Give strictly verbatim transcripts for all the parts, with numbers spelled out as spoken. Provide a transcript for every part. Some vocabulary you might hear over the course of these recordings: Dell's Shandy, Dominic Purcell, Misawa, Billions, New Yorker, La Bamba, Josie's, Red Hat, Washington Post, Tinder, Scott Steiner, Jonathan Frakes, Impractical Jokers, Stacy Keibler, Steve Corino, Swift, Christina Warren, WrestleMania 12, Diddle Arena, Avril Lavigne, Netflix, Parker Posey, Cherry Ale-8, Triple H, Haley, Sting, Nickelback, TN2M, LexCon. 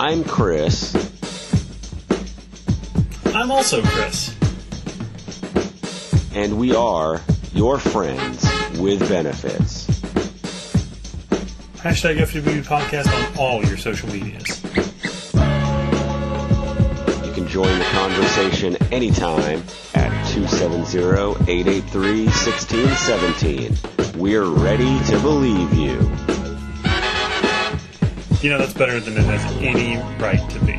I'm Chris. I'm also Chris. And we are your friends with benefits. Hashtag F W B Podcast on all your social medias. You can join the conversation anytime at two seven zero, eight eight three, one six one seven. We're ready to believe you. You know, that's better than it has any right to be.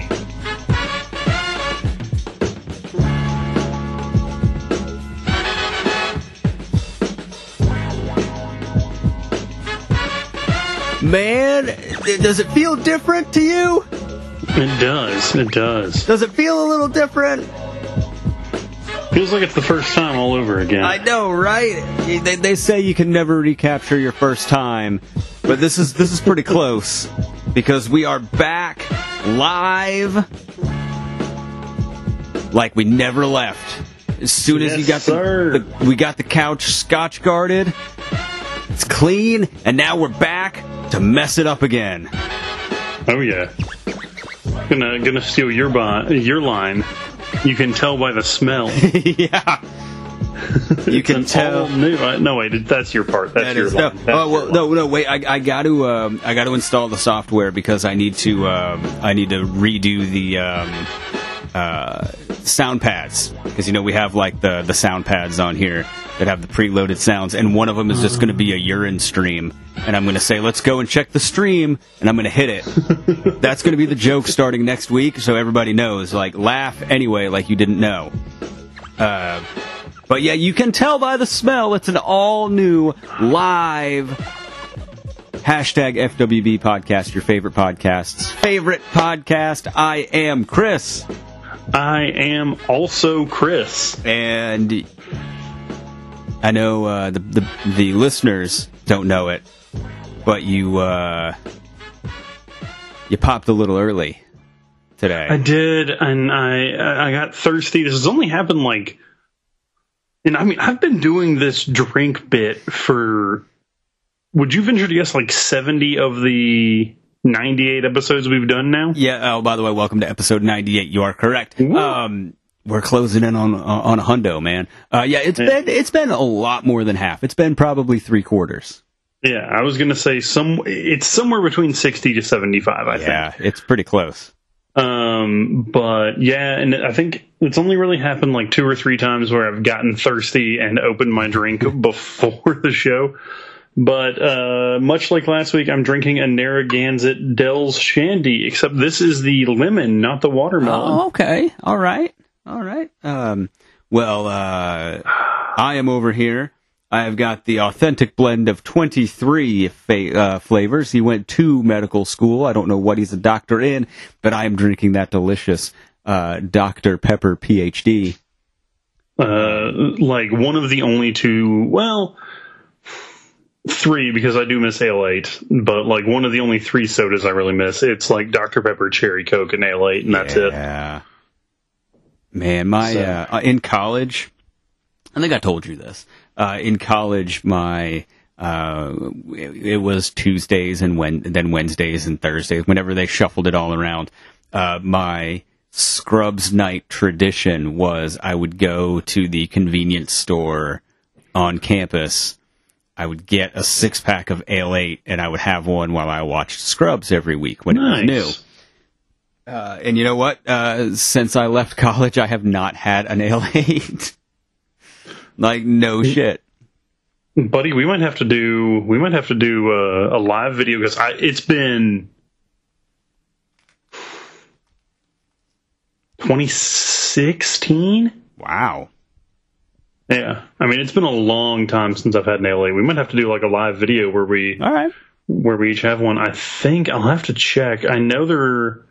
Man, does it feel different to you? It does, it does. Does it feel a little different? Feels like it's the first time all over again. I know, right? They, they say you can never recapture your first time, but this is this is pretty close. Because we are back live like we never left. As soon as yes, you got the, the we got the couch scotch guarded, it's clean, and now we're back to mess it up again. Oh yeah, gonna gonna steal your bo- your line. You can tell by the smell. Yeah. You can tell. New, right? No, wait, that's your part. That's that your is, line. No, that's oh, well, your no, line. no, wait. I, I got to, um, I got to install the software because I need to, um, I need to redo the um, uh, sound pads because you know we have like the the sound pads on here that have the preloaded sounds, and one of them is just going to be a urine stream, and I'm going to say, "Let's go and check the stream," and I'm going to hit it. That's going to be the joke starting next week, so everybody knows. Like, laugh anyway, like you didn't know. Uh. But yeah, you can tell by the smell. It's an all-new, live, hashtag F W B podcast, your favorite podcast's favorite podcast. I am Chris. I am also Chris. And I know uh, the, the the listeners don't know it, but you uh, you popped a little early today. I did, and I I got thirsty. This has only happened like... And I mean, I've been doing this drink bit for, would you venture to guess, like seventy of the ninety-eight episodes we've done now? Yeah. Oh, by the way, welcome to episode ninety-eight. You are correct. Um, we're closing in on on a hundo, man. Uh, yeah, it's yeah. been it's been a lot more than half. It's been probably three quarters. Yeah, I was gonna say some. It's somewhere between sixty to seventy-five. I yeah, think. Yeah, it's pretty close. Um, but yeah, and I think it's only really happened like two or three times where I've gotten thirsty and opened my drink before the show. But, uh, much like last week, I'm drinking a Narragansett Dell's Shandy, except this is the lemon, not the watermelon. Oh, okay. All right. All right. Um, well, uh, I am over here. I have got the authentic blend of twenty-three fa- uh, flavors. He went to medical school. I don't know what he's a doctor in, but I am drinking that delicious uh, Doctor Pepper P H D. Uh, like one of the only two, well, three, because I do miss Ale eight, but like one of the only three sodas I really miss. It's like Doctor Pepper, Cherry Coke, and Ale eight, and yeah. that's it. Yeah. Man, my so. uh, in college, I think I told you this. Uh, in college, my uh, it, it was Tuesdays and when, then Wednesdays and Thursdays. Whenever they shuffled it all around, uh, my Scrubs night tradition was I would go to the convenience store on campus. I would get a six-pack of Ale eight, and I would have one while I watched Scrubs every week when nice. It was new. Uh, and you know what? Uh, since I left college, I have not had an Ale eight. Like, no shit. Buddy, we might have to do we might have to do a, a live video because it's been twenty sixteen. Wow. Yeah. I mean, it's been a long time since I've had an L A. We might have to do like a live video where we All right. where we each have one. I think I'll have to check. I know there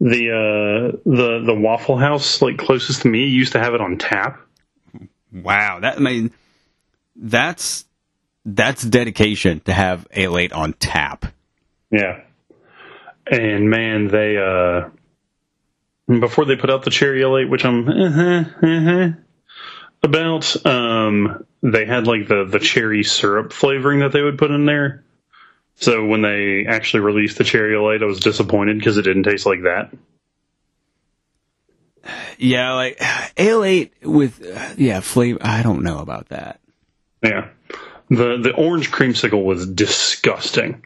the uh, the the Waffle House like closest to me used to have it on tap. Wow, that I mean, that's that's dedication to have Ale eight on tap. Yeah, and man, they uh, before they put out the Cherry Ale eight, which I'm uh-huh, uh-huh, about, um, they had like the the cherry syrup flavoring that they would put in there, So when they actually released the Cherry Ale eight, I was disappointed because it didn't taste like that. Yeah, like Ale eight with uh, yeah flavor. I don't know about that. Yeah, the the orange creamsicle was disgusting.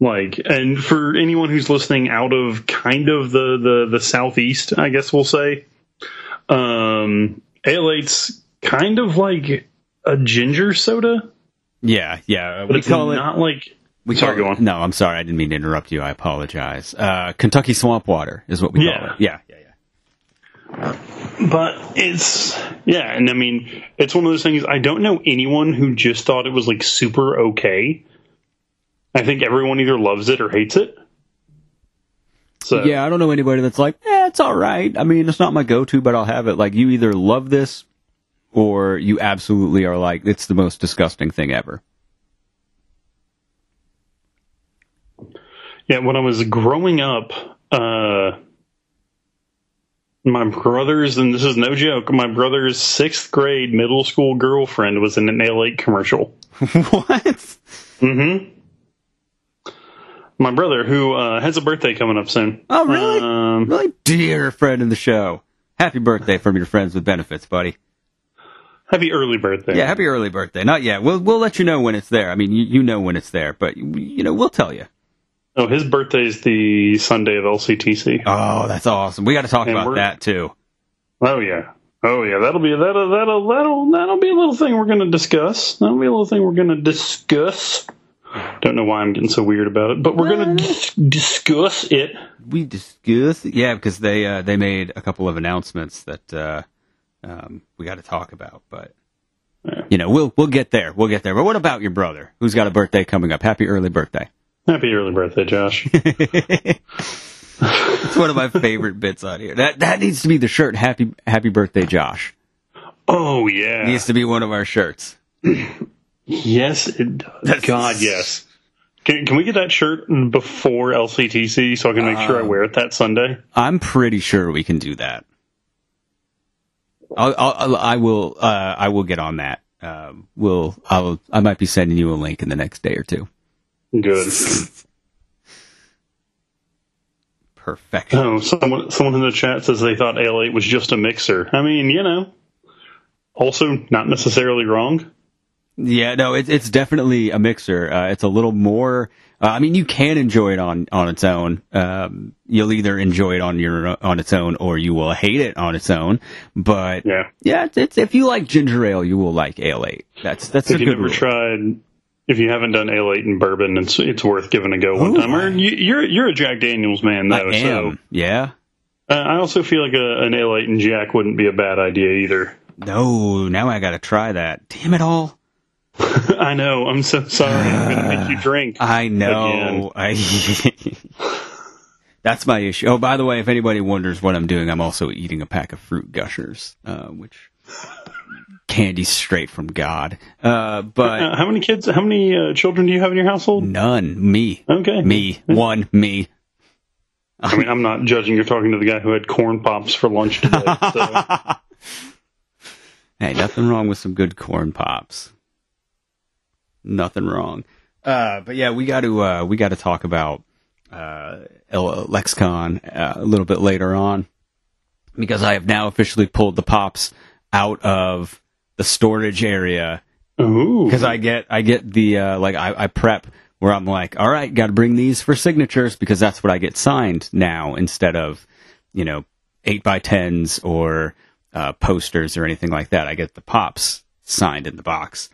Like, and for anyone who's listening out of kind of the the, the southeast, I guess we'll say, um, Ale eight's kind of like a ginger soda. Yeah, yeah. But we it's call not it, like... We sorry, call it, go on. No, I'm sorry. I didn't mean to interrupt you. I apologize. Uh, Kentucky swamp water is what we yeah. call it. Yeah, yeah, yeah. But it's... Yeah, and I mean, it's one of those things, I don't know anyone who just thought it was, like, super okay. I think everyone either loves it or hates it. So yeah, I don't know anybody that's like, eh, it's all right. I mean, it's not my go-to, but I'll have it. Like, you either love this... or you absolutely are like, it's the most disgusting thing ever. Yeah, when I was growing up, uh, my brother's, and this is no joke, my brother's sixth grade middle school girlfriend was in an Ale eight commercial. What? Mm-hmm. My brother, who uh, has a birthday coming up soon. Oh, really? Um, really? Dear friend of the show. Happy birthday from your friends with benefits, buddy. Happy early birthday. Yeah, happy early birthday. Not yet. We'll we'll let you know when it's there. I mean, you, you know when it's there, but, you know, we'll tell you. Oh, his birthday's the Sunday of L C T C. Oh, that's awesome. We got to talk and about that, too. Oh, yeah. Oh, yeah. That'll be, that'll, that'll, that'll, that'll be a little thing we're going to discuss. That'll be a little thing we're going to discuss. Don't know why I'm getting so weird about it, but we're going to dis- discuss it. We discuss it? Yeah, because they, uh, they made a couple of announcements that... Uh, Um, we got to talk about, but yeah. you know, we'll, we'll get there. We'll get there. But what about your brother who's got a birthday coming up? Happy early birthday. Happy early birthday, Josh. It's one of my favorite bits on here. That, that needs to be the shirt. Happy, happy birthday, Josh. Oh yeah. It needs to be one of our shirts. Yes. It does. God, yes. Can, can we get that shirt before L C T C so I can make uh, sure I wear it that Sunday? I'm pretty sure we can do that. I'll, I'll, I will. Uh, I will get on that. Um, we'll. I'll. I might be sending you a link in the next day or two. Good. Perfection. Oh, someone. Someone in the chat says they thought Ale eight was just a mixer. I mean, you know. Also, not necessarily wrong. Yeah. No. It's it's definitely a mixer. Uh, it's a little more. Uh, I mean, you can enjoy it on, on its own. Um, you'll either enjoy it on your on its own, or you will hate it on its own. But yeah, yeah, it's, it's if you like ginger ale, you will like Ale eight. That's that's if a you good never rule. Tried, if you haven't done Ale eight and bourbon, it's it's worth giving a go one Ooh, time. Or you, you're you're a Jack Daniel's man, though. I am. So yeah, uh, I also feel like a, an Ale eight and Jack wouldn't be a bad idea either. No, now I got to try that. Damn it all. I know. I'm so sorry. I'm going to make you drink. I know. I, that's my issue. Oh, by the way, if anybody wonders what I'm doing, I'm also eating a pack of Fruit Gushers, uh, which candy straight from God. Uh, but uh, how many kids? How many uh, children do you have in your household? None. Me. Okay. Me. One. Me. I mean, I'm not judging. You're talking to the guy who had corn pops for lunch today. So. Hey, nothing wrong with some good corn pops. Nothing wrong. Uh, but yeah, we got to, uh, we got to talk about, uh, L- LexCon uh, a little bit later on because I have now officially pulled the pops out of the storage area. Ooh. Cause I get, I get the, uh, like I, I prep where I'm like, all right, got to bring these for signatures because that's what I get signed now instead of, you know, eight by tens or, uh, posters or anything like that. I get the pops signed in the box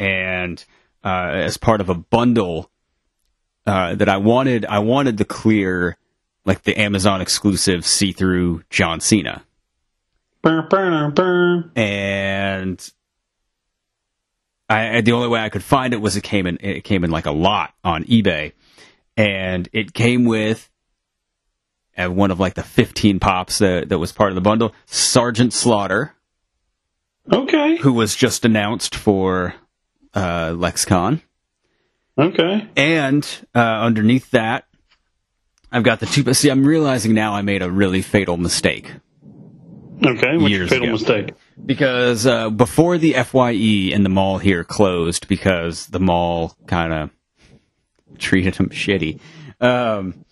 and, Uh, as part of a bundle uh, that I wanted, I wanted the clear, like the Amazon exclusive see-through John Cena. Burr, burr, burr. And I, I, the only way I could find it was it came in, it came in like a lot on eBay, and it came with uh, one of like the fifteen pops that, that was part of the bundle, Sergeant Slaughter. Okay, who was just announced for. Uh, LexCon. Okay. And uh, underneath that, I've got the two... See, I'm realizing now I made a really fatal mistake. Okay, what's your fatal ago. mistake? Because uh, before the F Y E in the mall here closed, because the mall kind of treated them shitty. Um,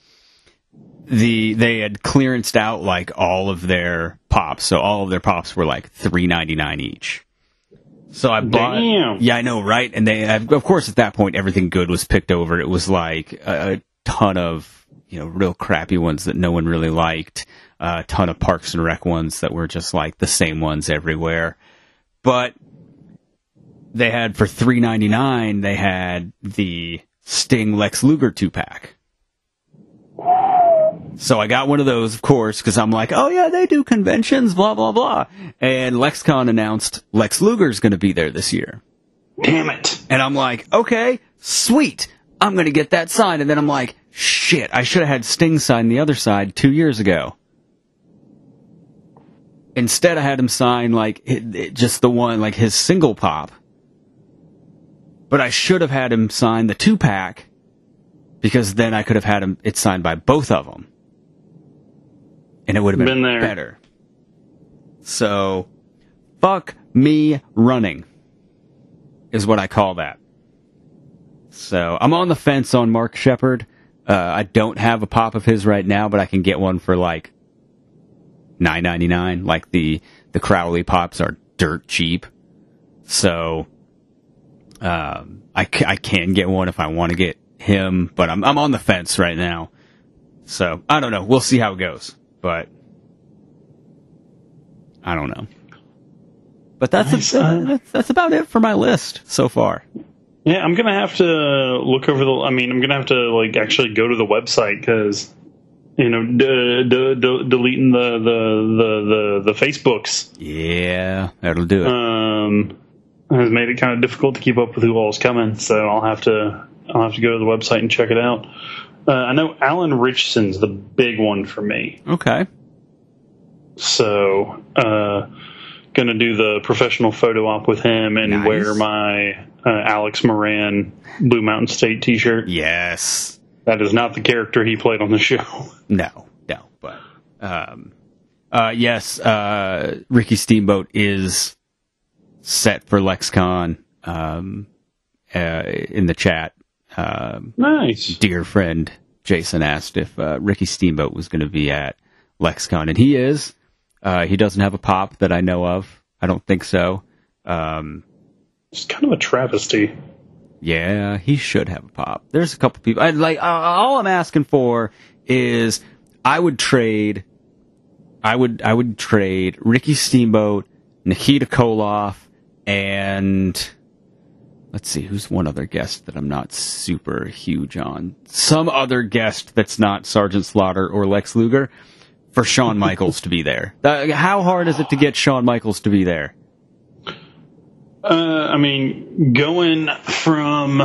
the they had clearanced out like all of their pops, so all of their pops were like three ninety-nine each. So I bought. Damn. Yeah, I know, right? And they, of course, at that point, everything good was picked over. It was like a ton of, you know, real crappy ones that no one really liked. Uh, a ton of Parks and Rec ones that were just like the same ones everywhere. But they had, for three ninety-nine, they had the Sting Lex Luger two-pack. So I got one of those, of course, because I'm like, oh yeah, they do conventions, blah, blah, blah. And LexCon announced Lex Luger's going to be there this year. Damn it. And I'm like, okay, sweet. I'm going to get that signed. And then I'm like, shit, I should have had Sting sign the other side two years ago. Instead, I had him sign, like, it, it, just the one, like, his single pop. But I should have had him sign the two-pack, because then I could have had him it signed by both of them. And it would have been, been better. So, fuck me running is what I call that. So, I'm on the fence on Mark Sheppard. Uh, I don't have a pop of his right now, but I can get one for, like, nine ninety-nine. Like, the, the Crowley pops are dirt cheap. So, um, I, c- I can get one if I want to get him, but I'm I'm on the fence right now. So, I don't know. We'll see how it goes. But, I don't know. But that's, a, uh, that's, that's about it for my list so far. Yeah, I'm going to have to look over the... I mean, I'm going to have to, like, actually go to the website, because... You know, d- d- d- deleting the, the, the, the, the Facebooks. Yeah, that'll do it. Um, has made it kind of difficult to keep up with who all's coming, so I'll have to I'll have to go to the website and check it out. Uh, I know Alan Richardson's the big one for me. Okay. So, uh, gonna do the professional photo op with him and nice. Wear my uh, Alex Moran Blue Mountain State T-shirt. Yes. That is not the character he played on the show. No, no. But um, uh, yes, uh, Ricky Steamboat is set for LexCon um, uh, in the chat. Um, nice. Dear friend Jason asked if uh, Ricky Steamboat was going to be at LexCon, and he is. Uh, he doesn't have a pop that I know of. I don't think so. Um, it's kind of a travesty. Yeah, he should have a pop. There's a couple people. I'd like. Uh, all I'm asking for is, I would trade. I would. I would trade Ricky Steamboat, Nikita Koloff, and let's see who's one other guest that I'm not super huge on. Some other guest that's not Sergeant Slaughter or Lex Luger, for Shawn Michaels to be there. How hard is it to get Shawn Michaels to be there? Uh, I mean, going from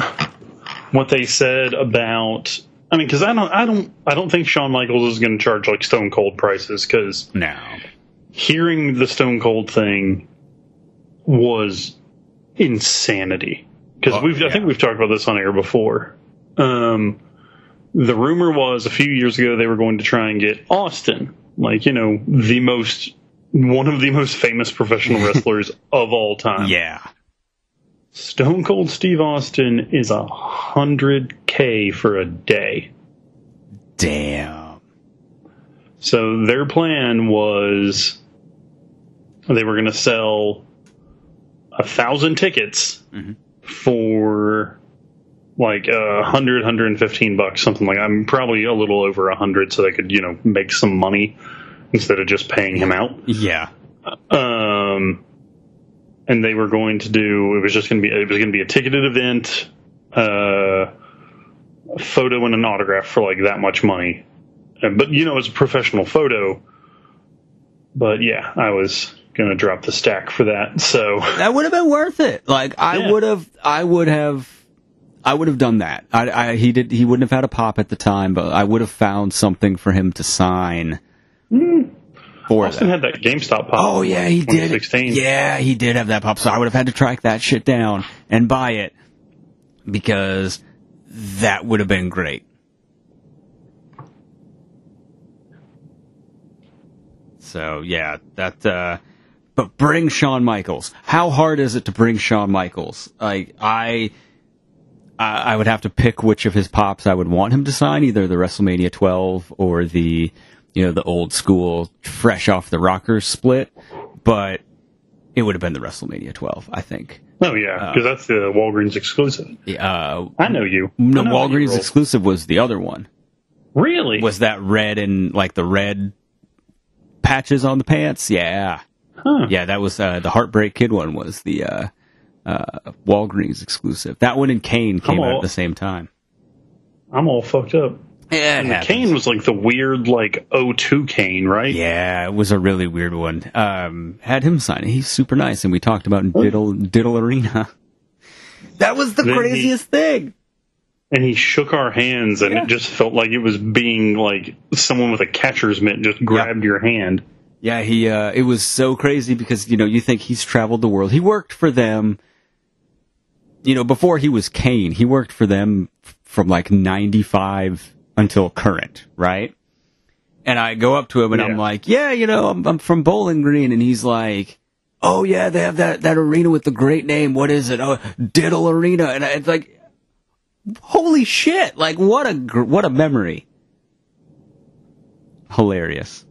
what they said about, I mean, because I don't, I don't, I don't think Shawn Michaels is going to charge like Stone Cold prices. Because now, hearing the Stone Cold thing was insanity. Because well, we've, yeah. I think we've talked about this on air before. Um, the rumor was a few years ago they were going to try and get Austin, like you know, the most. One of the most famous professional wrestlers of all time. Yeah. Stone Cold Steve Austin is a hundred K for a day. Damn. So their plan was they were going to sell a thousand tickets mm-hmm. for like a hundred, hundred and fifteen bucks, something like that. I'm probably a little over a hundred so they could, you know, make some money. Instead of just paying him out. Yeah. Um, and they were going to do, it was just going to be, it was going to be a ticketed event, uh, a photo and an autograph for like that much money. Uh, but, you know, it's a professional photo. But yeah, I was going to drop the stack for that. So that would have been worth it. Like I yeah. would have, I would have, I would have done that. I, I, he did, he wouldn't have had a pop at the time, but I would have found something for him to sign. Mm. Austin that. had that GameStop pop. Oh yeah, he did. Yeah, he did have that pop. So I would have had to track that shit down and buy it because that would have been great. So yeah, that. Uh, but bring Shawn Michaels. How hard is it to bring Shawn Michaels? Like I, I, I would have to pick which of his pops I would want him to sign, either the WrestleMania twelve or the, you know, the old school fresh off the rockers split. But it would have been the WrestleMania twelve, I think. Oh, yeah, because uh, that's the Walgreens exclusive. Uh, I know you. No, know Walgreens exclusive was the other one. Really? Was that red and, like, the red patches on the pants? Yeah. Huh. Yeah, that was uh, the Heartbreak Kid one was the uh, uh, Walgreens exclusive. That one and Kane came all, out at the same time. I'm all fucked up. Yeah, and the Kane was like the weird, like, oh two Kane, right? Yeah, it was a really weird one. Um, had him sign it. He's super nice, and we talked about Diddle, Diddle Arena. That was the then craziest he, thing. And he shook our hands, and yeah. It just felt like it was being, like, someone with a catcher's mitt just grabbed yeah. your hand. Yeah, he. Uh, it was so crazy because, you know, you think he's traveled the world. He worked for them, you know, before he was Kane. He worked for them from, like, ninety-five... until current, right? And I go up to him and yeah. I'm like, yeah, you know, I'm, I'm from Bowling Green. And he's like, oh, yeah, they have that, that arena with the great name. What is it? Oh, Diddle Arena. And it's like, holy shit. Like, what a, what a memory. Hilarious.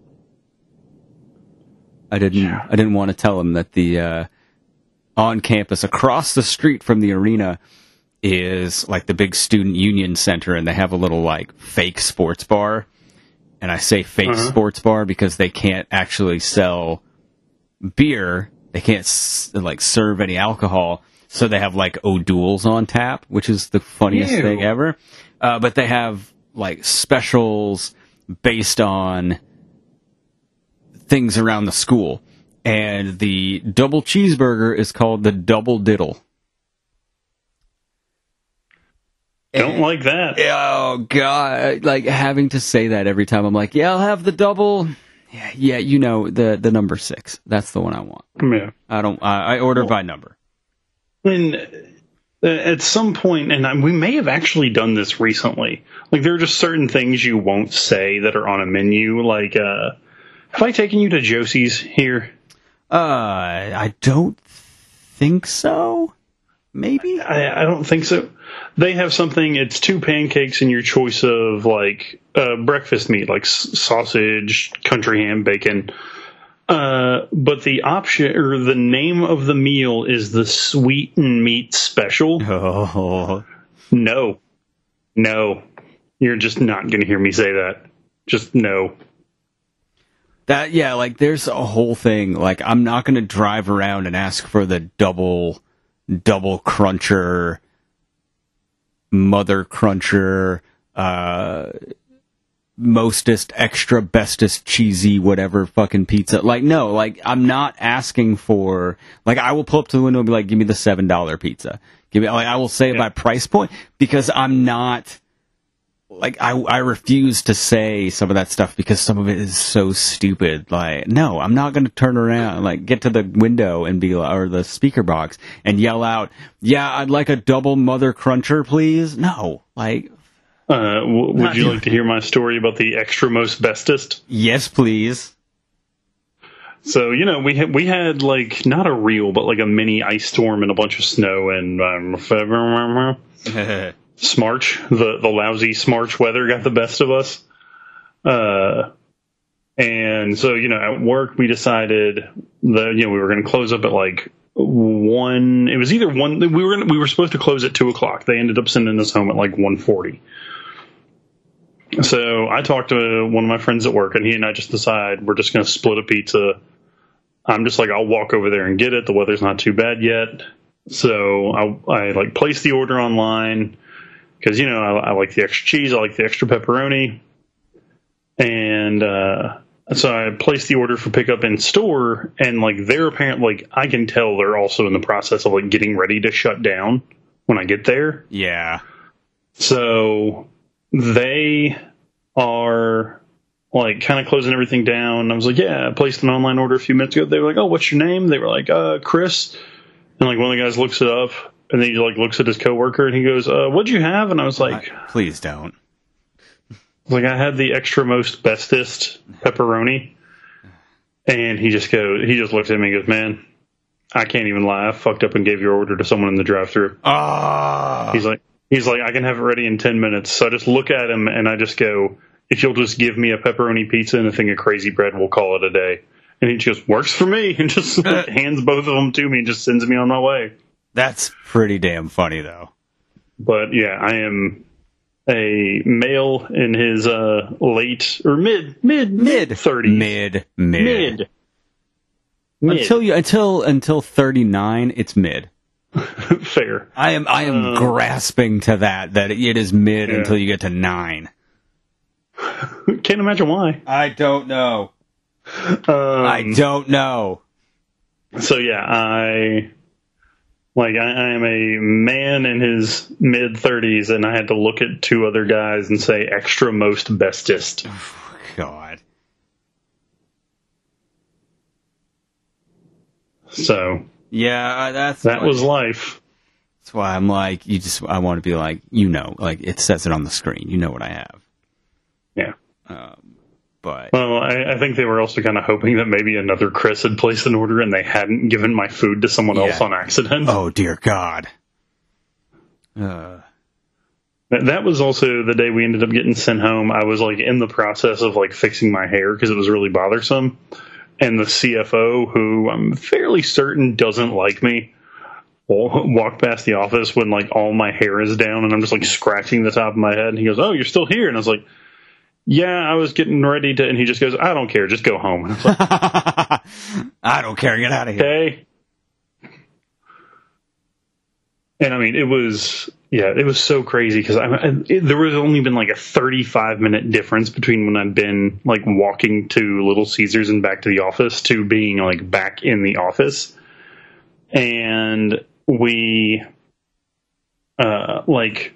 I didn't, yeah. I didn't want to tell him that the, uh, on campus across the street from the arena is like the big student union center, and they have a little like fake sports bar. And I say fake uh-huh. sports bar because they can't actually sell beer. They can't s- like serve any alcohol. So they have like O'Doul's on tap, which is the funniest Ew. thing ever. Uh, but they have like specials based on things around the school. And the double cheeseburger is called the Double Diddle. Don't and, like that. Oh, God. Like, having to say that every time. I'm like, yeah, I'll have the double. Yeah, yeah, you know, the, the number six. That's the one I want. Yeah. I don't. I, I order well, by number. And at some point, and I, we may have actually done this recently, like, there are just certain things you won't say that are on a menu. Like, uh, have I taken you to Josie's here? Uh, I don't think so. Maybe? I, I don't think so. They have something, it's two pancakes and your choice of, like, uh, breakfast meat, like s- sausage, country ham, bacon. Uh, but the option, or the name of the meal is the Sweet and Meat Special. Oh. No. No. You're just not going to hear me say that. Just no. That, yeah, like, there's a whole thing. Like, I'm not going to drive around and ask for the double... double cruncher, mother cruncher, uh, mostest, extra, bestest, cheesy, whatever fucking pizza. Like, no, like, I'm not asking for, like, I will pull up to the window and be like, give me the seven dollar pizza. Give me, like, I will say yeah. my price point because I'm not, like, I, I refuse to say some of that stuff because some of it is so stupid. Like, no, I'm not going to turn around, like, get to the window and be, or the speaker box and yell out, yeah, I'd like a double mother cruncher, please. No, like. Uh, w- would you like to hear my story about the extra most bestest? Yes, please. So, you know, we had, we had, like, not a real, but like a mini ice storm and a bunch of snow and, um, Smarch, the, the lousy Smarch weather got the best of us. Uh, and so, you know, at work, we decided that, you know, we were going to close up at like one. It was either one. We were gonna, we were supposed to close at two o'clock. They ended up sending us home at like one forty. So I talked to one of my friends at work, and he and I just decide we're just going to split a pizza. I'm just like, I'll walk over there and get it. The weather's not too bad yet. So I, I like placed the order online. Because, you know, I, I like the extra cheese, I like the extra pepperoni. And uh, so I placed the order for pickup in store, and, like, they're apparently, like, I can tell they're also in the process of, like, getting ready to shut down when I get there. Yeah. So they are, like, kind of closing everything down. And I was like, yeah, I placed an online order a few minutes ago. They were like, oh, what's your name? They were like, uh, Chris. And, like, one of the guys looks it up. And then he, like, looks at his coworker and he goes, uh, what'd you have? And I was like... I, please don't. Like, I had the extra most bestest pepperoni. And he just goes, he just looks at me and goes, man, I can't even lie. I fucked up and gave your order to someone in the drive-thru. Oh. He's like, He's like, I can have it ready in ten minutes. So I just look at him and I just go, if you'll just give me a pepperoni pizza and a thing of crazy bread, we'll call it a day. And he just works for me and just hands both of them to me and just sends me on my way. That's pretty damn funny, though. But, yeah, I am a male in his uh, late or mid, mid, mid, mid thirties. Mid, mid. Mid. Mid. Until you, until until thirty-nine, it's mid. Fair. I am I am uh, grasping to that, that it is mid yeah. until you get to nine. Can't imagine why. I don't know. Um, I don't know. So, yeah, I... Like, I, I am a man in his mid-thirties, and I had to look at two other guys and say, extra, most, bestest. Oh, God. So. Yeah, that's... That was life. That's why I'm like, you just, I want to be like, you know, like, it says it on the screen. You know what I have. Yeah. Um, but... Well, I, I think they were also kind of hoping that maybe another Chris had placed an order and they hadn't given my food to someone yeah. else on accident. Oh, dear God. Uh... That, that was also the day we ended up getting sent home. I was, like, in the process of, like, fixing my hair because it was really bothersome. And the C F O, who I'm fairly certain doesn't like me, walked past the office when, like, all my hair is down and I'm just, like, scratching the top of my head. And he goes, oh, you're still here? And I was like... Yeah, I was getting ready to, and he just goes, I don't care, just go home. And I was like, I don't care, get out of here. Okay. And I mean, it was, yeah, it was so crazy because I, I it, there was only been like a thirty-five minute difference between when I'd been like walking to Little Caesars and back to the office to being like back in the office. And we, uh, like,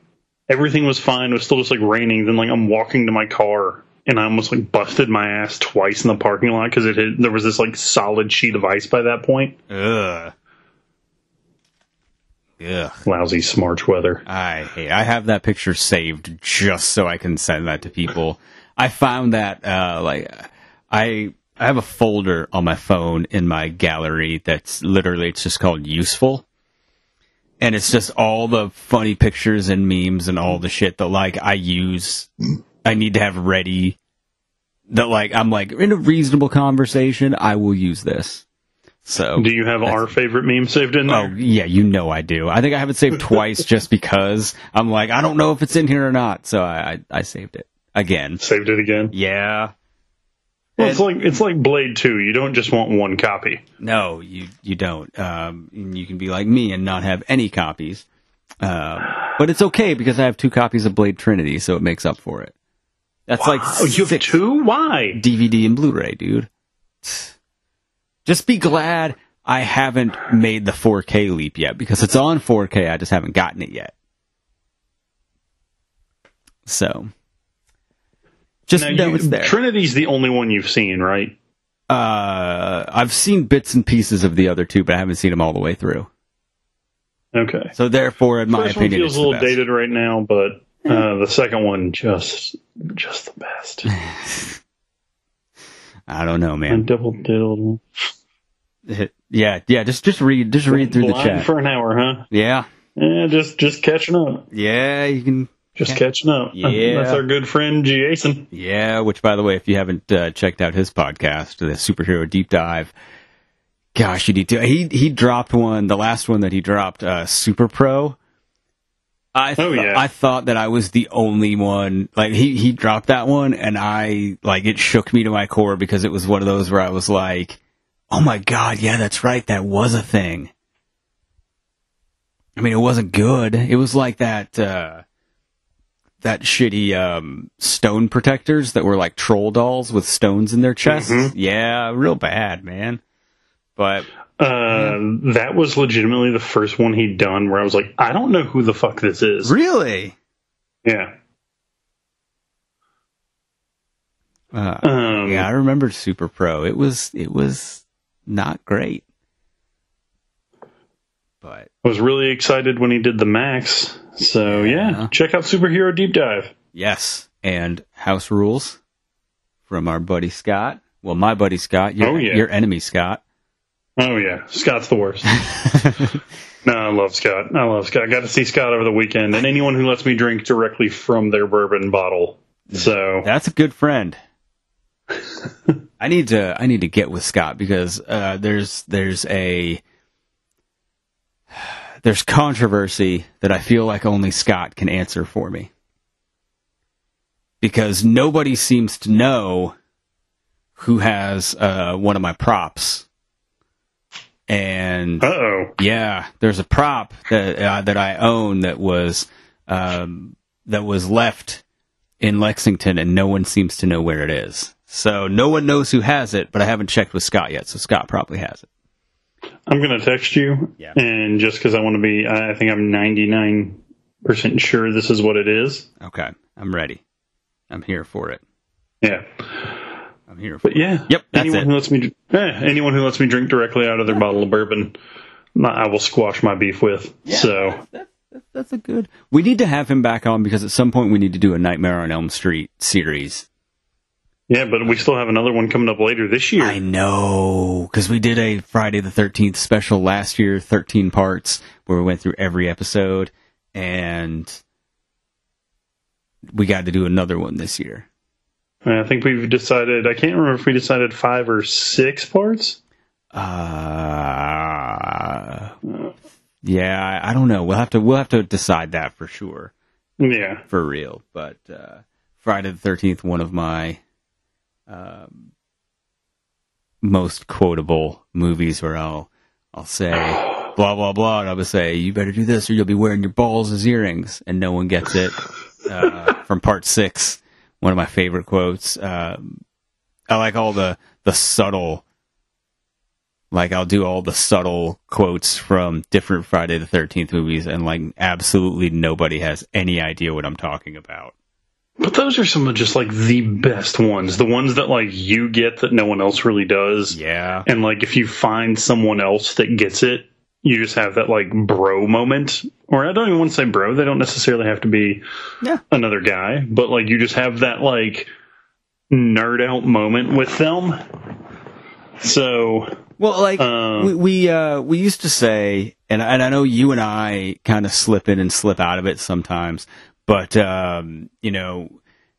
everything was fine. It was still just, like, raining. Then, like, I'm walking to my car, and I almost, like, busted my ass twice in the parking lot because it hit, there was this, like, solid sheet of ice by that point. Ugh. Ugh. Lousy, smarch weather. I I have that picture saved just so I can send that to people. I found that, uh, like, I I have a folder on my phone in my gallery that's literally, it's just called Useful. And it's just all the funny pictures and memes and all the shit that, like, I use, I need to have ready. That, like, I'm like, in a reasonable conversation, I will use this. So, do you have our favorite meme saved in there? Oh, yeah, you know I do. I think I have it saved twice just because I'm like, I don't know if it's in here or not. So I, I, I saved it again. Saved it again? Yeah. Well, it's like it's like Blade two. You don't just want one copy. No, you you don't. Um, you can be like me and not have any copies. Uh, but it's okay because I have two copies of Blade Trinity, so it makes up for it. That's wow, like six you have two? Why? D V D and Blu-ray, dude. Just be glad I haven't made the four K leap yet because it's on four K. I just haven't gotten it yet. So. Just now, know you, it's there. Trinity's the only one you've seen, right? Uh, I've seen bits and pieces of the other two, but I haven't seen them all the way through. Okay. So therefore, in my opinion, feels it's the best. First one feels a little dated right now, but uh, the second one, just just the best. I don't know, man. I double-diddled. Yeah, yeah. Just just read, just read through the chat for an hour, huh? Yeah. Yeah, just just catching up. Yeah, you can. Just catching up. Yeah. That's our good friend, Jason. Yeah, which, by the way, if you haven't uh, checked out his podcast, the Superhero Deep Dive, gosh, you need to. He, he dropped one, the last one that he dropped, uh, Super Pro. I th- oh, yeah. I thought that I was the only one. Like, he, he dropped that one, and I, like, it shook me to my core because it was one of those where I was like, oh, my God, yeah, that's right. That was a thing. I mean, it wasn't good. It was like that, uh... that shitty um, stone protectors that were like troll dolls with stones in their chests. Mm-hmm. Yeah, real bad, man. But uh, man. That was legitimately the first one he'd done where I was like, I don't know who the fuck this is. Really? Yeah. Uh, um, yeah, I remember Super Pro. It was it was not great. But I was really excited when he did the Max. So, yeah. yeah, check out Superhero Deep Dive. Yes, and House Rules from our buddy Scott. Well, my buddy Scott, your, oh, yeah. your enemy Scott. Oh, yeah, Scott's the worst. No, I love Scott. I love Scott. I got to see Scott over the weekend, and anyone who lets me drink directly from their bourbon bottle. So that's a good friend. I need to. I need to get with Scott because uh, there's there's a there's controversy that I feel like only Scott can answer for me because nobody seems to know who has uh, one of my props. And Uh-oh. yeah, there's a prop that uh, that I own that was um, that was left in Lexington, and no one seems to know where it is. So no one knows who has it, but I haven't checked with Scott yet. So Scott probably has it. I'm gonna text you, yeah. and just because I want to be, I think I'm ninety-nine percent sure this is what it is. Okay, I'm ready. I'm here for it. Yeah. I'm here for but yeah, yep. That's anyone it. who lets me, yeah, anyone who lets me drink directly out of their bottle of bourbon, I will squash my beef with. Yeah, so that's, that's, that's a good. We need to have him back on because at some point we need to do a Nightmare on Elm Street series. Yeah, but we still have another one coming up later this year. I know, because we did a Friday the thirteenth special last year, thirteen parts, where we went through every episode, and we got to do another one this year. I think we've decided, I can't remember if we decided five or six parts. Uh, yeah, I don't know. We'll have to, we'll have to decide that for sure. Yeah. For real. But, uh, Friday the thirteenth, one of my, um, most quotable movies where I'll, I'll say blah, blah, blah. And I'll say, you better do this or you'll be wearing your balls as earrings. And no one gets it, uh, from part six. One of my favorite quotes. Um, I like all the, the subtle, like I'll do all the subtle quotes from different Friday the thirteenth movies, and like absolutely nobody has any idea what I'm talking about. But those are some of just like the best ones. The ones that like you get that no one else really does. Yeah. And like if you find someone else that gets it, you just have that like bro moment, or I don't even want to say bro. They don't necessarily have to be yeah. another guy, but like you just have that like nerd out moment with them. So, well, like uh, we we, uh, we used to say, and and I know you and I kind of slip in and slip out of it sometimes, but um, you know,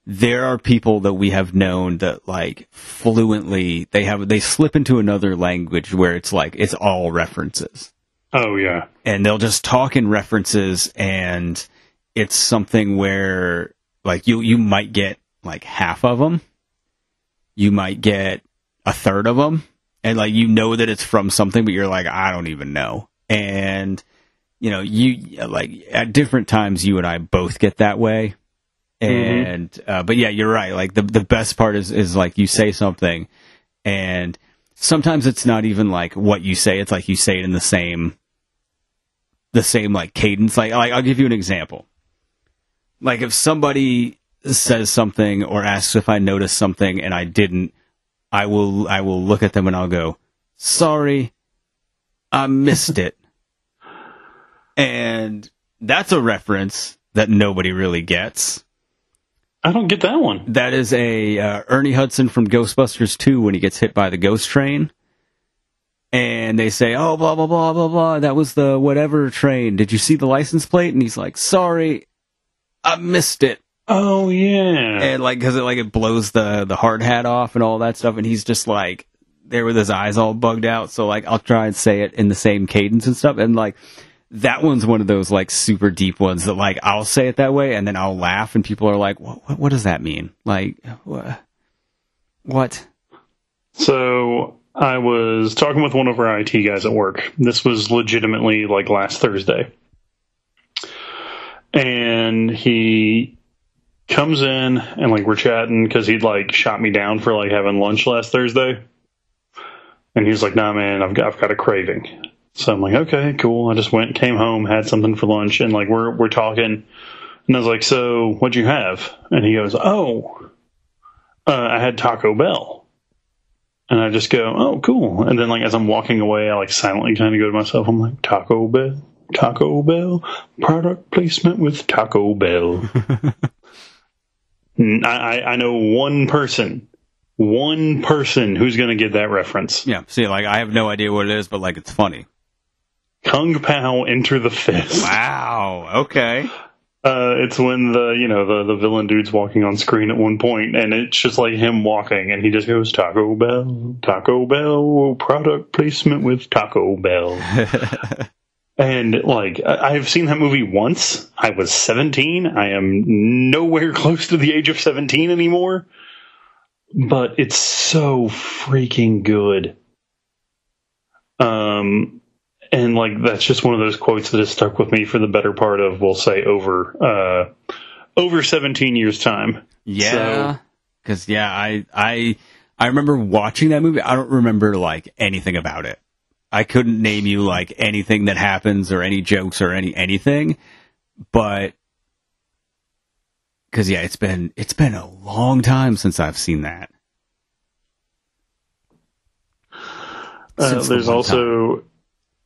there are people that we have known that like fluently they have they slip into another language where it's like it's all references. Oh, yeah. And they'll just talk in references, and it's something where, like, you you might get, like, half of them. You might get a third of them. And, like, you know that it's from something, but you're like, I don't even know. And, you know, you, like, at different times, you and I both get that way. And, mm-hmm. uh, but, yeah, you're right. Like, the, the best part is, is, like, you say something, and sometimes it's not even, like, what you say. It's, like, you say it in the same... the same, like, cadence. Like, like, I'll give you an example. Like, if somebody says something or asks if I noticed something and I didn't, I will I will look at them and I'll go, sorry, I missed it. And that's a reference that nobody really gets. I don't get that one. That is a uh, Ernie Hudson from Ghostbusters two when he gets hit by the ghost train. And they say, oh, blah, blah, blah, blah, blah. That was the whatever train. Did you see the license plate? And he's like, sorry, I missed it. Oh, yeah. And like, because it, like, it blows the, the hard hat off and all that stuff. And he's just like there with his eyes all bugged out. So like, I'll try and say it in the same cadence and stuff. And like, that one's one of those like super deep ones that like, I'll say it that way and then I'll laugh. And people are like, what, what does that mean? Like, wh- what? So... I was talking with one of our I T guys at work. This was legitimately like last Thursday. And he comes in and like we're chatting because he'd like shot me down for like having lunch last Thursday. And he's like, nah, man, I've got, I've got a craving. So I'm like, okay, cool. I just went, came home, had something for lunch. And like, we're, we're talking. And I was like, so what'd you have? And he goes, oh, uh, I had Taco Bell. And I just go, oh, cool. And then, like, as I'm walking away, I, like, silently kind of go to myself. I'm like, Taco Bell, Taco Bell, product placement with Taco Bell. I, I know one person, one person who's going to get that reference. Yeah. See, like, I have no idea what it is, but, like, it's funny. Kung Pao Enter the Fist. Wow, okay. Uh, it's when the, you know, the, the villain dude's walking on screen at one point, and it's just like him walking, and he just goes, Taco Bell, Taco Bell, product placement with Taco Bell. And, like, I- I've seen that movie once. I was seventeen. I am nowhere close to the age of seventeen anymore. But it's so freaking good. Um... And, like, that's just one of those quotes that has stuck with me for the better part of, we'll say, over uh, over seventeen years' time. Yeah. Because, so. yeah, I, I I remember watching that movie. I don't remember, like, anything about it. I couldn't name you, like, anything that happens or any jokes or any anything. But, because, yeah, it's been it's been a long time since I've seen that. Uh, there's the also... Time.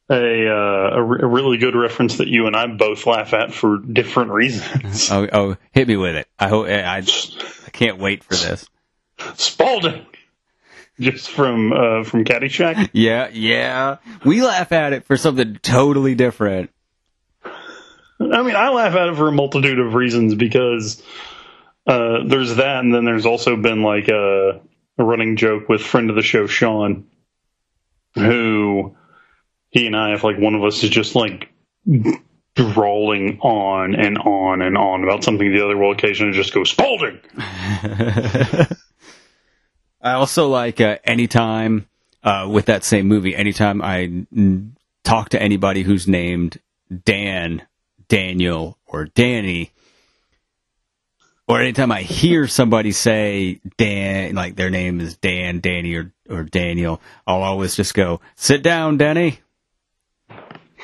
A, uh, a, re- a really good reference that you and I both laugh at for different reasons. Oh, oh hit me with it. I, ho- I, I I can't wait for this. Spaulding! Just from uh, from Caddyshack? Yeah, yeah. We laugh at it for something totally different. I mean, I laugh at it for a multitude of reasons because uh, there's that, and then there's also been like a, a running joke with friend of the show, Sean, who... He and I, if like one of us is just like drawling on and on and on about something, the other will occasionally just go Spaulding. I also like uh, anytime uh, with that same movie. Anytime I n- talk to anybody who's named Dan, Daniel, or Danny, or anytime I hear somebody say Dan, like their name is Dan, Danny, or or Daniel, I'll always just go sit down, Danny.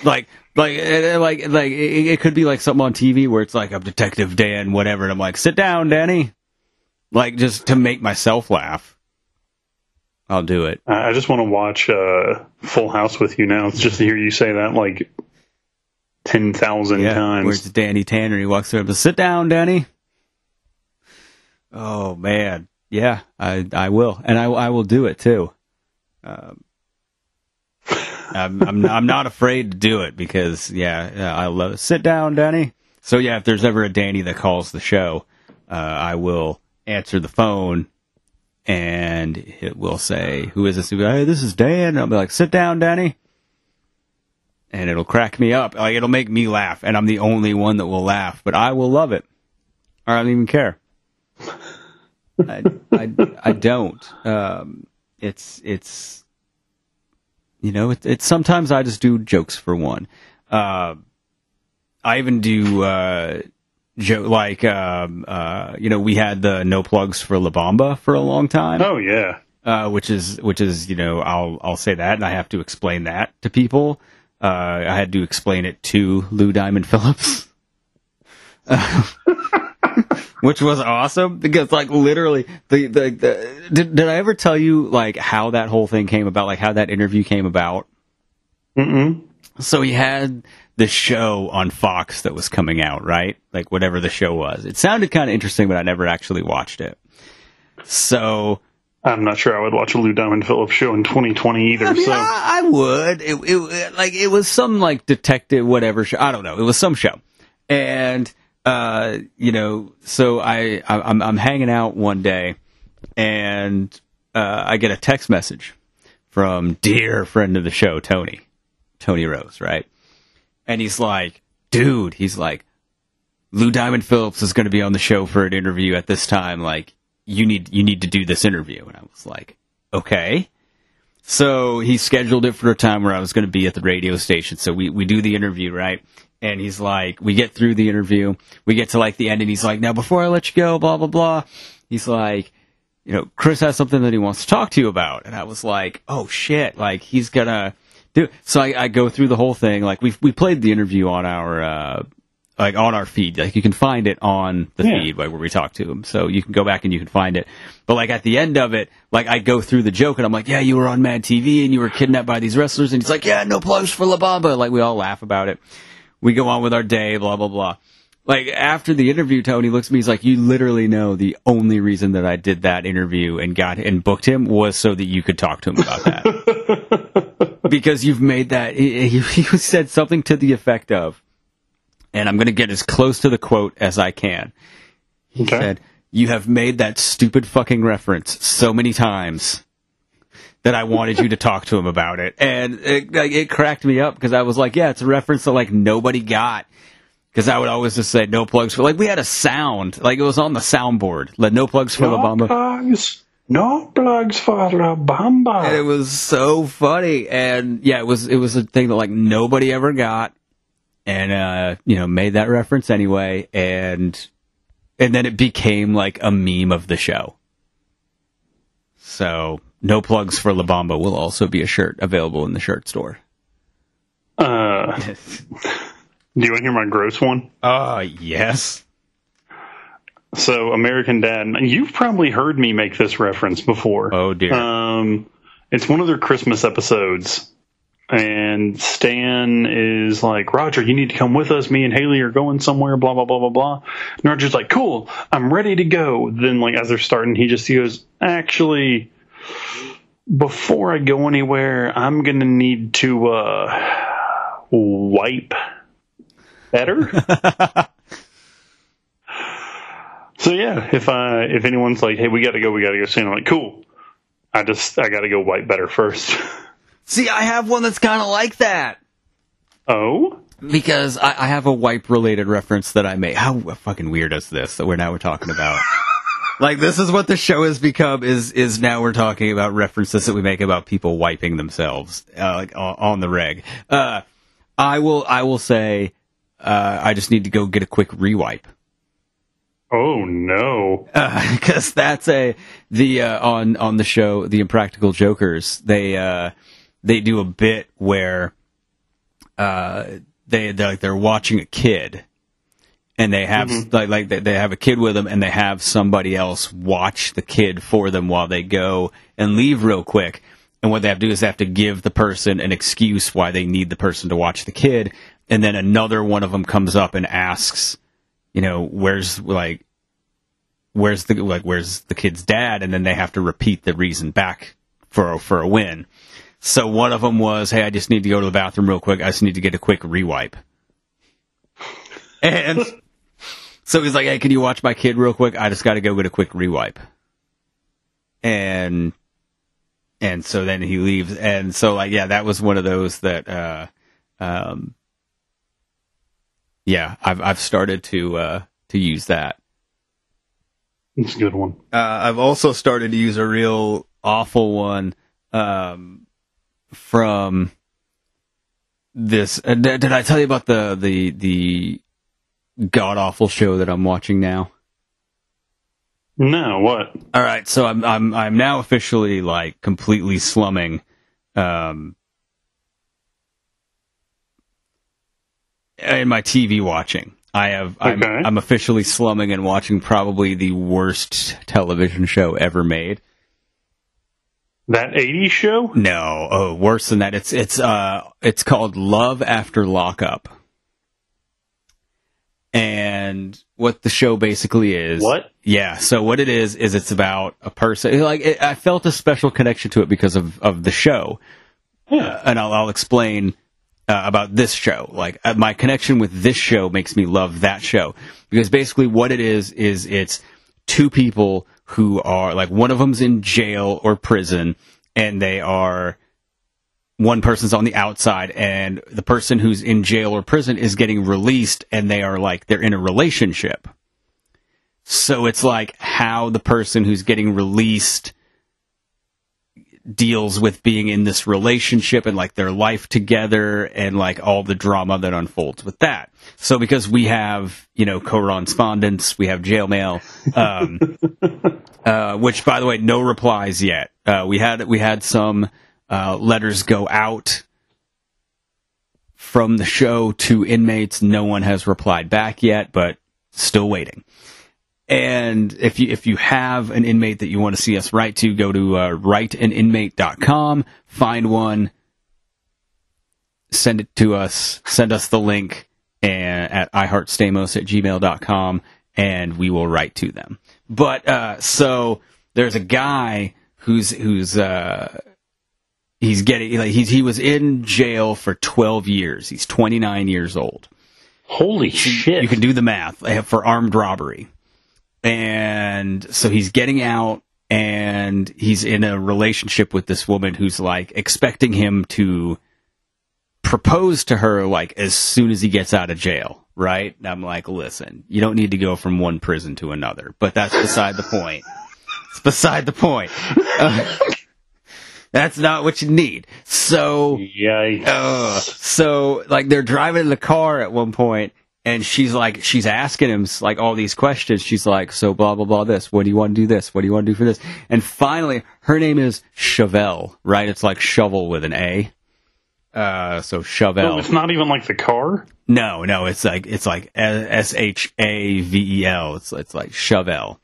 Like, like, like, like, it, it could be like something on T V where it's like, I'm Detective Dan, whatever, and I'm like, sit down, Danny. Like, just to make myself laugh. I'll do it. I just want to watch uh, Full House with you now. It's just to hear you say that like ten thousand yeah, times. Where's Danny Tanner? He walks over to sit down, Danny. Oh, man. Yeah, I I will, and I I will do it too. Um, I'm I'm I'm not afraid to do it because yeah, yeah I love it. Sit down, Danny. So yeah, if there's ever a Danny that calls the show, uh, I will answer the phone, and it will say, "Who is this?" Be like, hey, this is Dan. And I'll be like, "Sit down, Danny," and it'll crack me up. Like it'll make me laugh, and I'm the only one that will laugh, but I will love it. I don't even care. I, I, I don't. Um, it's it's you know it, it's sometimes I just do jokes for one. Uh, I even do uh, joke like um, uh, you know we had the no plugs for La Bamba for a long time. Oh yeah, uh, which is which is you know I'll I'll say that and I have to explain that to people. Uh, I had to explain it to Lou Diamond Phillips. Uh, Which was awesome because, like, literally, the, the the did did I ever tell you like how that whole thing came about, like how that interview came about? Mm-mm. So he had the show on Fox that was coming out, right? Like whatever the show was. It sounded kind of interesting, but I never actually watched it. So I'm not sure I would watch a Lou Diamond Phillips show in twenty twenty either. I mean, so I, I would. It, it like it was some like detective whatever show. I don't know. It was some show, and. Uh, you know, so I, I I'm I'm hanging out one day, and uh, I get a text message from dear friend of the show, Tony, Tony Rose, right? And he's like, dude, he's like, Lou Diamond Phillips is going to be on the show for an interview at this time. Like, you need you need to do this interview. And I was like, okay. So he scheduled it for a time where I was going to be at the radio station. So we we do the interview, right? And he's like, we get through the interview, we get to like the end, and he's like, now before I let you go, blah, blah, blah. He's like, you know, Chris has something that he wants to talk to you about. And I was like, oh shit, like he's gonna do it. So I, I go through the whole thing. Like we we played the interview on our, uh, like on our feed. Like you can find it on the yeah. feed like, where we talk to him. So you can go back and you can find it. But like at the end of it, like I go through the joke and I'm like, yeah, you were on Mad T V and you were kidnapped by these wrestlers. And he's like, yeah, no plugs for La Bamba. Like we all laugh about it. We go on with our day, blah, blah, blah. Like, after the interview, Tony looks at me, he's like, you literally know the only reason that I did that interview and got and booked him was so that you could talk to him about that. because you've made that, you said something to the effect of, and I'm going to get as close to the quote as I can. He okay. said, "You have made that stupid fucking reference so many times that I wanted you to talk to him about it." And it, it cracked me up because I was like, yeah, it's a reference that like nobody got. Because I would always just say no plugs for, like, we had a sound, like it was on the soundboard. Like, no plugs for no La Bamba. Plugs. No plugs for La Bamba. And it was so funny. And yeah, it was it was a thing that like nobody ever got. And uh, you know, made that reference anyway, and and then it became like a meme of the show. So no plugs for La Bamba will also be a shirt available in the shirt store. Uh yes. Do you want to hear my gross one? Uh, yes. So, American Dad, you've probably heard me make this reference before. Oh, dear. Um, it's one of their Christmas episodes, and Stan is like, "Roger, you need to come with us. Me and Haley are going somewhere, blah, blah, blah, blah, blah." And Roger's like, "Cool, I'm ready to go." Then, like, as they're starting, he just he goes, "Actually, before I go anywhere, I'm going to need to uh, wipe better." So yeah, if I if anyone's like, "Hey, we gotta go, we gotta go soon," I'm like, "Cool. I just I gotta go wipe better first." See, I have one that's kind of like that. Oh, because I, I have a wipe related reference that I made. How fucking weird is this that we're now we're talking about? Like, this is what the show has become. Is is now we're talking about references that we make about people wiping themselves uh, like on, on the reg. Uh, I will I will say. Uh, I just need to go get a quick rewipe. Oh no! Because uh, that's a the uh, on on the show, the Impractical Jokers. They uh, they do a bit where uh, they they're, like, they're watching a kid, and they have mm-hmm. like like they, they have a kid with them, and they have somebody else watch the kid for them while they go and leave real quick. And what they have to do is they have to give the person an excuse why they need the person to watch the kid. And then another one of them comes up and asks, you know, where's like, where's the like, where's the kid's dad? And then they have to repeat the reason back for for a win. So one of them was, "Hey, I just need to go to the bathroom real quick. I just need to get a quick rewipe." And so he's like, "Hey, can you watch my kid real quick? I just got to go get a quick rewipe." And and so then he leaves. And so like, yeah, that was one of those that. Uh, um, Yeah, I've I've started to uh, to use that. It's a good one. Uh, I've also started to use a real awful one um, from this. Uh, did, did I tell you about the the the god awful show that I'm watching now? No, what? All right, so I'm I'm I'm now officially like completely slumming. Um, In my T V watching, I have I'm, okay. I'm officially slumming and watching probably the worst television show ever made. That eighties show? No, oh, worse than that. It's it's uh it's called Love After Lockup, and what the show basically is. What? Yeah. So what it is is it's about a person. Like it, I felt a special connection to it because of of the show, yeah. uh, and I'll I'll explain. Uh, about this show. Like, uh, my connection with this show makes me love that show. Because basically what it is, is it's two people who are, like, one of them's in jail or prison, and they are, one person's on the outside, and the person who's in jail or prison is getting released, and they are, like, they're in a relationship. So it's, like, how the person who's getting released deals with being in this relationship and like their life together and like all the drama that unfolds with that. So because we have, you know, correspondence, we have jail mail, um, uh, which by the way, no replies yet. Uh, we had, we had some, uh, letters go out from the show to inmates. No one has replied back yet, but still waiting. And if you if you have an inmate that you want to see us write to, go to uh, write an inmate dot com, find one, send it to us, send us the link and, at i heart stamos at gmail dot com, and we will write to them. But uh, so there's a guy who's who's uh, he's getting like he's he was in jail for twelve years. He's twenty-nine years old. Holy so shit! You can do the math for armed robbery, and so he's getting out, and he's in a relationship with this woman who's like expecting him to propose to her like as soon as he gets out of jail, right? And I'm like, listen, you don't need to go from one prison to another, but that's beside the point. It's beside the point. Uh, that's not what you need. So, yikes. Uh, so like they're driving in the car at one point, and she's like, she's asking him like all these questions. She's like, so blah, blah, blah, this. What do you want to do this? What do you want to do for this? And finally, her name is Chavelle, right? It's like shovel with an A. Uh, so Chavelle. Oh, it's not even like the car? No, no, it's like, it's like S H A V E L. It's, it's like Chavelle.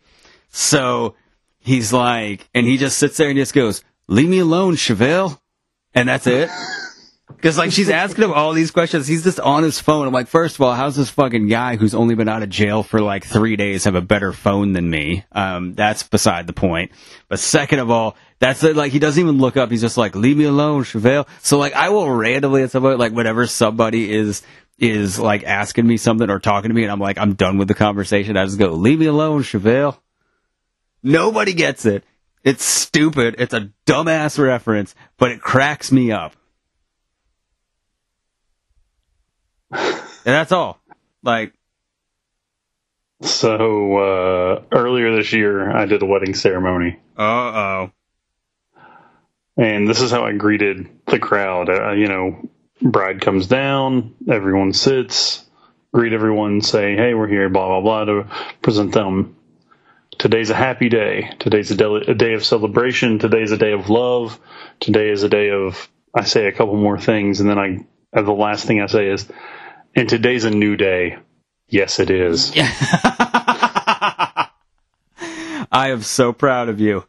So he's like, and he just sits there and just goes, leave me alone, Chavelle. And that's it. Because, like, she's asking him all these questions. He's just on his phone. I'm like, first of all, how's this fucking guy who's only been out of jail for, like, three days have a better phone than me? Um, that's beside the point. But second of all, that's, it, like, he doesn't even look up. He's just like, leave me alone, Chavelle. So, like, I will randomly at some point, like, whenever somebody is, is like, asking me something or talking to me, and I'm like, I'm done with the conversation, I just go, leave me alone, Chavelle. Nobody gets it. It's stupid. It's a dumbass reference, but it cracks me up. And that's all. Like, so uh, earlier this year, I did a wedding ceremony. Uh oh. And this is how I greeted the crowd. Uh, you know, bride comes down, everyone sits, greet everyone, say, "Hey, we're here," blah blah blah, to present them. Today's a happy day. Today's a, del- a day of celebration. Today's a day of love. Today is a day of. I say a couple more things, and then I. And the last thing I say is, and today's a new day. Yes, it is. I am so proud of you.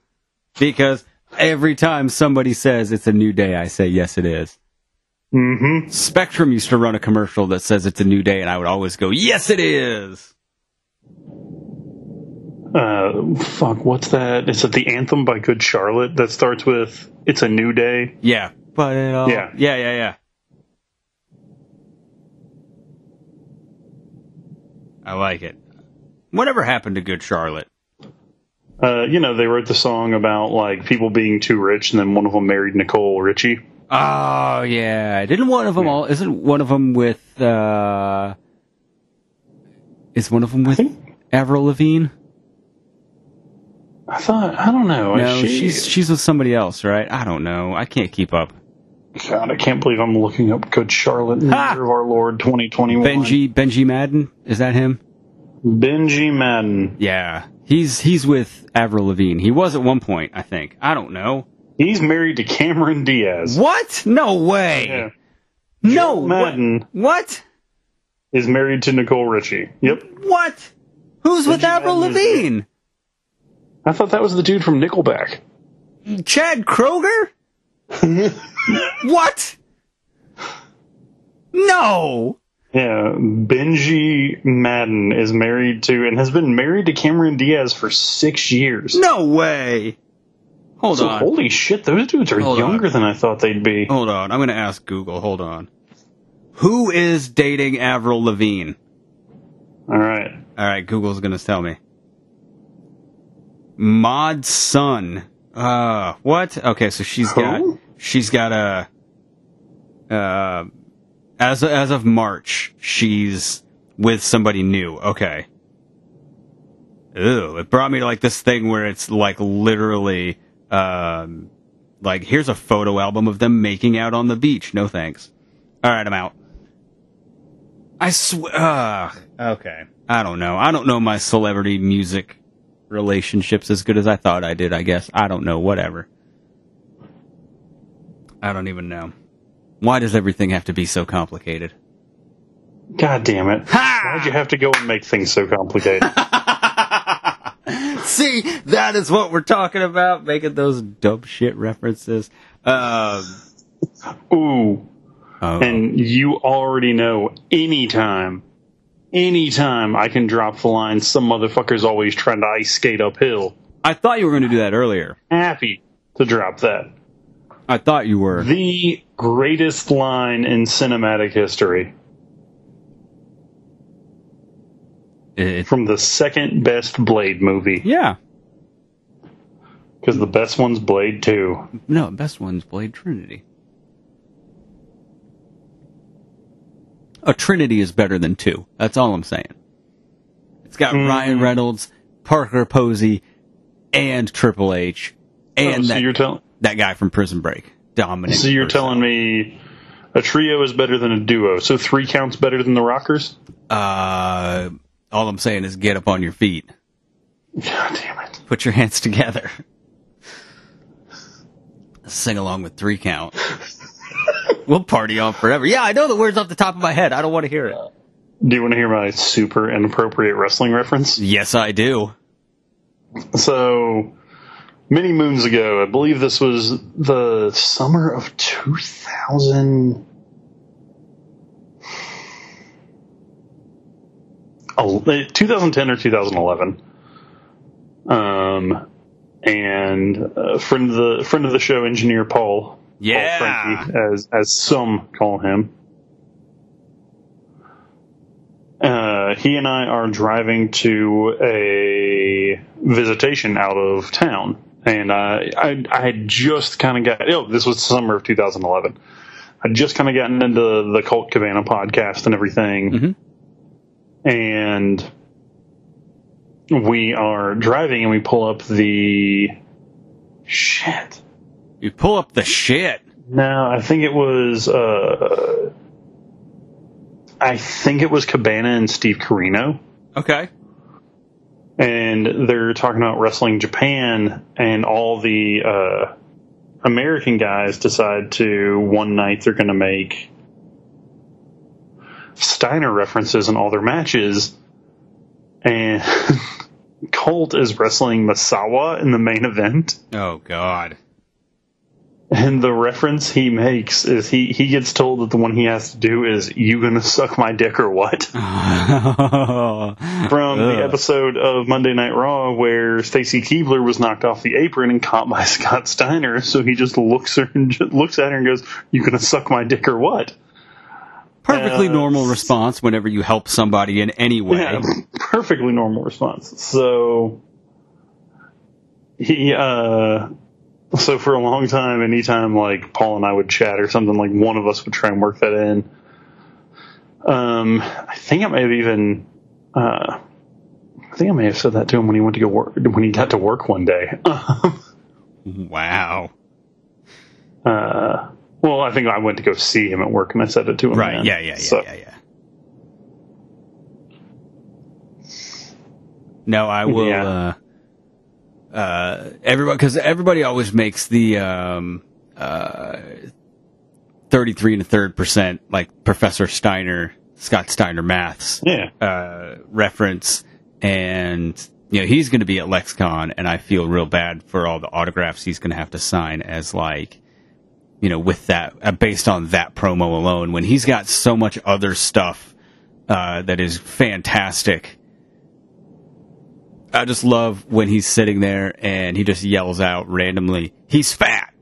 Because every time somebody says it's a new day, I say, yes, it is. Mm-hmm. Spectrum used to run a commercial that says it's a new day, and I would always go, yes, it is. Uh, fuck, what's that? Is it the anthem by Good Charlotte that starts with, it's a new day? Yeah. But it all, yeah. Yeah, yeah, yeah. I like it. Whatever happened to Good Charlotte? Uh, you know, they wrote the song about, like, people being too rich, and then one of them married Nicole Richie. Oh, yeah. Didn't one of them yeah. all... Isn't one of them with... Uh, is one of them with think, Avril Lavigne? I thought... I don't know. No, she, she's, she's with somebody else, right? I don't know. I can't keep up. God, I can't believe I'm looking up Good Charlotte in ah! the year of our Lord twenty twenty-one. Benji Benji Madden? Is that him? Benji Madden. Yeah. He's he's with Avril Lavigne. He was at one point, I think. I don't know. He's married to Cameron Diaz. What? No way. Yeah. No. Joe Madden. Wh- what? Is married to Nicole Richie. Yep. What? Who's Benji with Avril Lavigne? Is- I thought that was the dude from Nickelback. Chad Kroger? What? No. Yeah, Benji Madden is married to and has been married to Cameron Diaz for six years. No way. Hold so, on. Holy shit, those dudes are Hold younger on. than I thought they'd be. Hold on, I'm going to ask Google. Hold on. Who is dating Avril Lavigne? All right. All right, Google's going to tell me. Mod's son. Uh, what? Okay, so she's Who? got she's got a uh as of, as of March, she's with somebody new. Okay. Ew, it brought me to like this thing where it's like literally um like here's a photo album of them making out on the beach. No thanks. All right, I'm out. I swear. Uh, okay. I don't know. I don't know my celebrity music relationships as good as I thought I did, I guess. I don't know. Whatever. I don't even know. Why does everything have to be so complicated? God damn it. Ha! Why'd you have to go and make things so complicated? See, that is what we're talking about, making those dumb shit references. Um, Ooh. Oh. And you already know anytime Anytime I can drop the line, some motherfucker's always trying to ice skate uphill. I thought you were going to do that earlier. Happy to drop that. I thought you were. The greatest line in cinematic history. It, From the second best Blade movie. Yeah. Because the best one's Blade two. No, best one's Blade Trinity. A Trinity is better than two. That's all I'm saying. It's got mm. Ryan Reynolds, Parker Posey, and Triple H, and oh, so that, you're tell- that guy from Prison Break, Dominic. So you're Purcell. telling me a trio is better than a duo, so three counts better than the Rockers? Uh, all I'm saying is get up on your feet. God damn it. Put your hands together. Sing along with three count. We'll party on forever. Yeah, I know the words off the top of my head. I don't want to hear it. Do you want to hear my super inappropriate wrestling reference? Yes, I do. So, many moons ago, I believe this was the summer of two thousand. twenty ten or twenty eleven. Um, and a friend of the friend of the show, engineer Paul. Yeah, Paul Frankie, as as some call him. Uh, he and I are driving to a visitation out of town, and I I, I just kind of got. Oh, this was the summer of twenty eleven. I just kind of gotten into the Colt Cabana podcast and everything, mm-hmm. and we are driving, and we pull up the shit. You pull up the shit. No, I think it was. Uh, I think it was Cabana and Steve Corino. Okay. And they're talking about Wrestling Japan, and all the uh, American guys decide to one night they're going to make Steiner references in all their matches, and Colt is wrestling Misawa in the main event. Oh God. And the reference he makes is he, he gets told that the one he has to do is, you gonna suck my dick or what? From Ugh. the episode of Monday Night Raw where Stacy Keibler was knocked off the apron and caught by Scott Steiner, so he just looks her and just looks at her and goes, you gonna suck my dick or what? Perfectly uh, normal response whenever you help somebody in any way. Yeah, perfectly normal response. So, he, uh... So for a long time, anytime like Paul and I would chat or something, like one of us would try and work that in. Um, I think I may have even, uh, I think I may have said that to him when he went to go work when he got to work one day. Wow. Uh, well, I think I went to go see him at work and I said it to him. Right? Then. Yeah, yeah, yeah, so. yeah, yeah. No, I will. Yeah. Uh... Uh, everybody, because everybody always makes the um, uh, thirty-three and a third percent, like Professor Steiner, Scott Steiner maths, yeah. uh, reference, and you know he's going to be at LexCon, and I feel real bad for all the autographs he's going to have to sign as like, you know, with that uh, based on that promo alone, when he's got so much other stuff uh, that is fantastic. I just love when he's sitting there and he just yells out randomly, he's fat.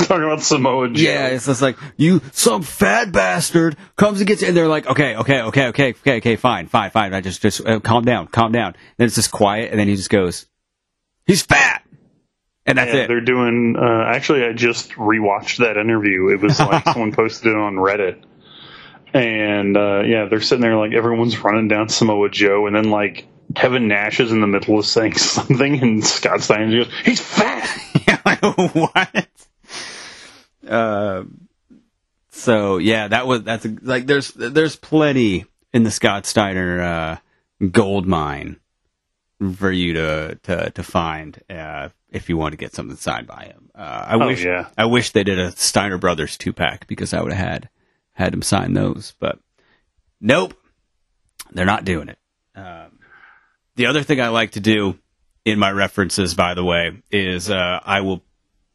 Talking about Samoa Joe. Yeah, it's just like, you, some fat bastard comes and gets you. And they're like, okay, okay, okay, okay, okay, okay, fine, fine, fine. I just, just uh, calm down, calm down. And then it's just quiet. And then he just goes, he's fat. And that's yeah, it. They're doing, uh, actually, I just rewatched that interview. It was like someone posted it on Reddit. And, uh, yeah, they're sitting there like everyone's running down Samoa Joe. And then like, Kevin Nash is in the middle of saying something, and Scott Steiner goes, he's fat! Yeah, like, what? Uh, so, yeah, that was, that's, a, like, there's there's plenty in the Scott Steiner uh, gold mine for you to to, to find uh, if you want to get something signed by him. Uh, I, oh, wish, yeah. I wish they did a Steiner Brothers two-pack, because I would have had, had him sign those, but nope, they're not doing it. Um, The other thing I like to do in my references, by the way, is uh, I will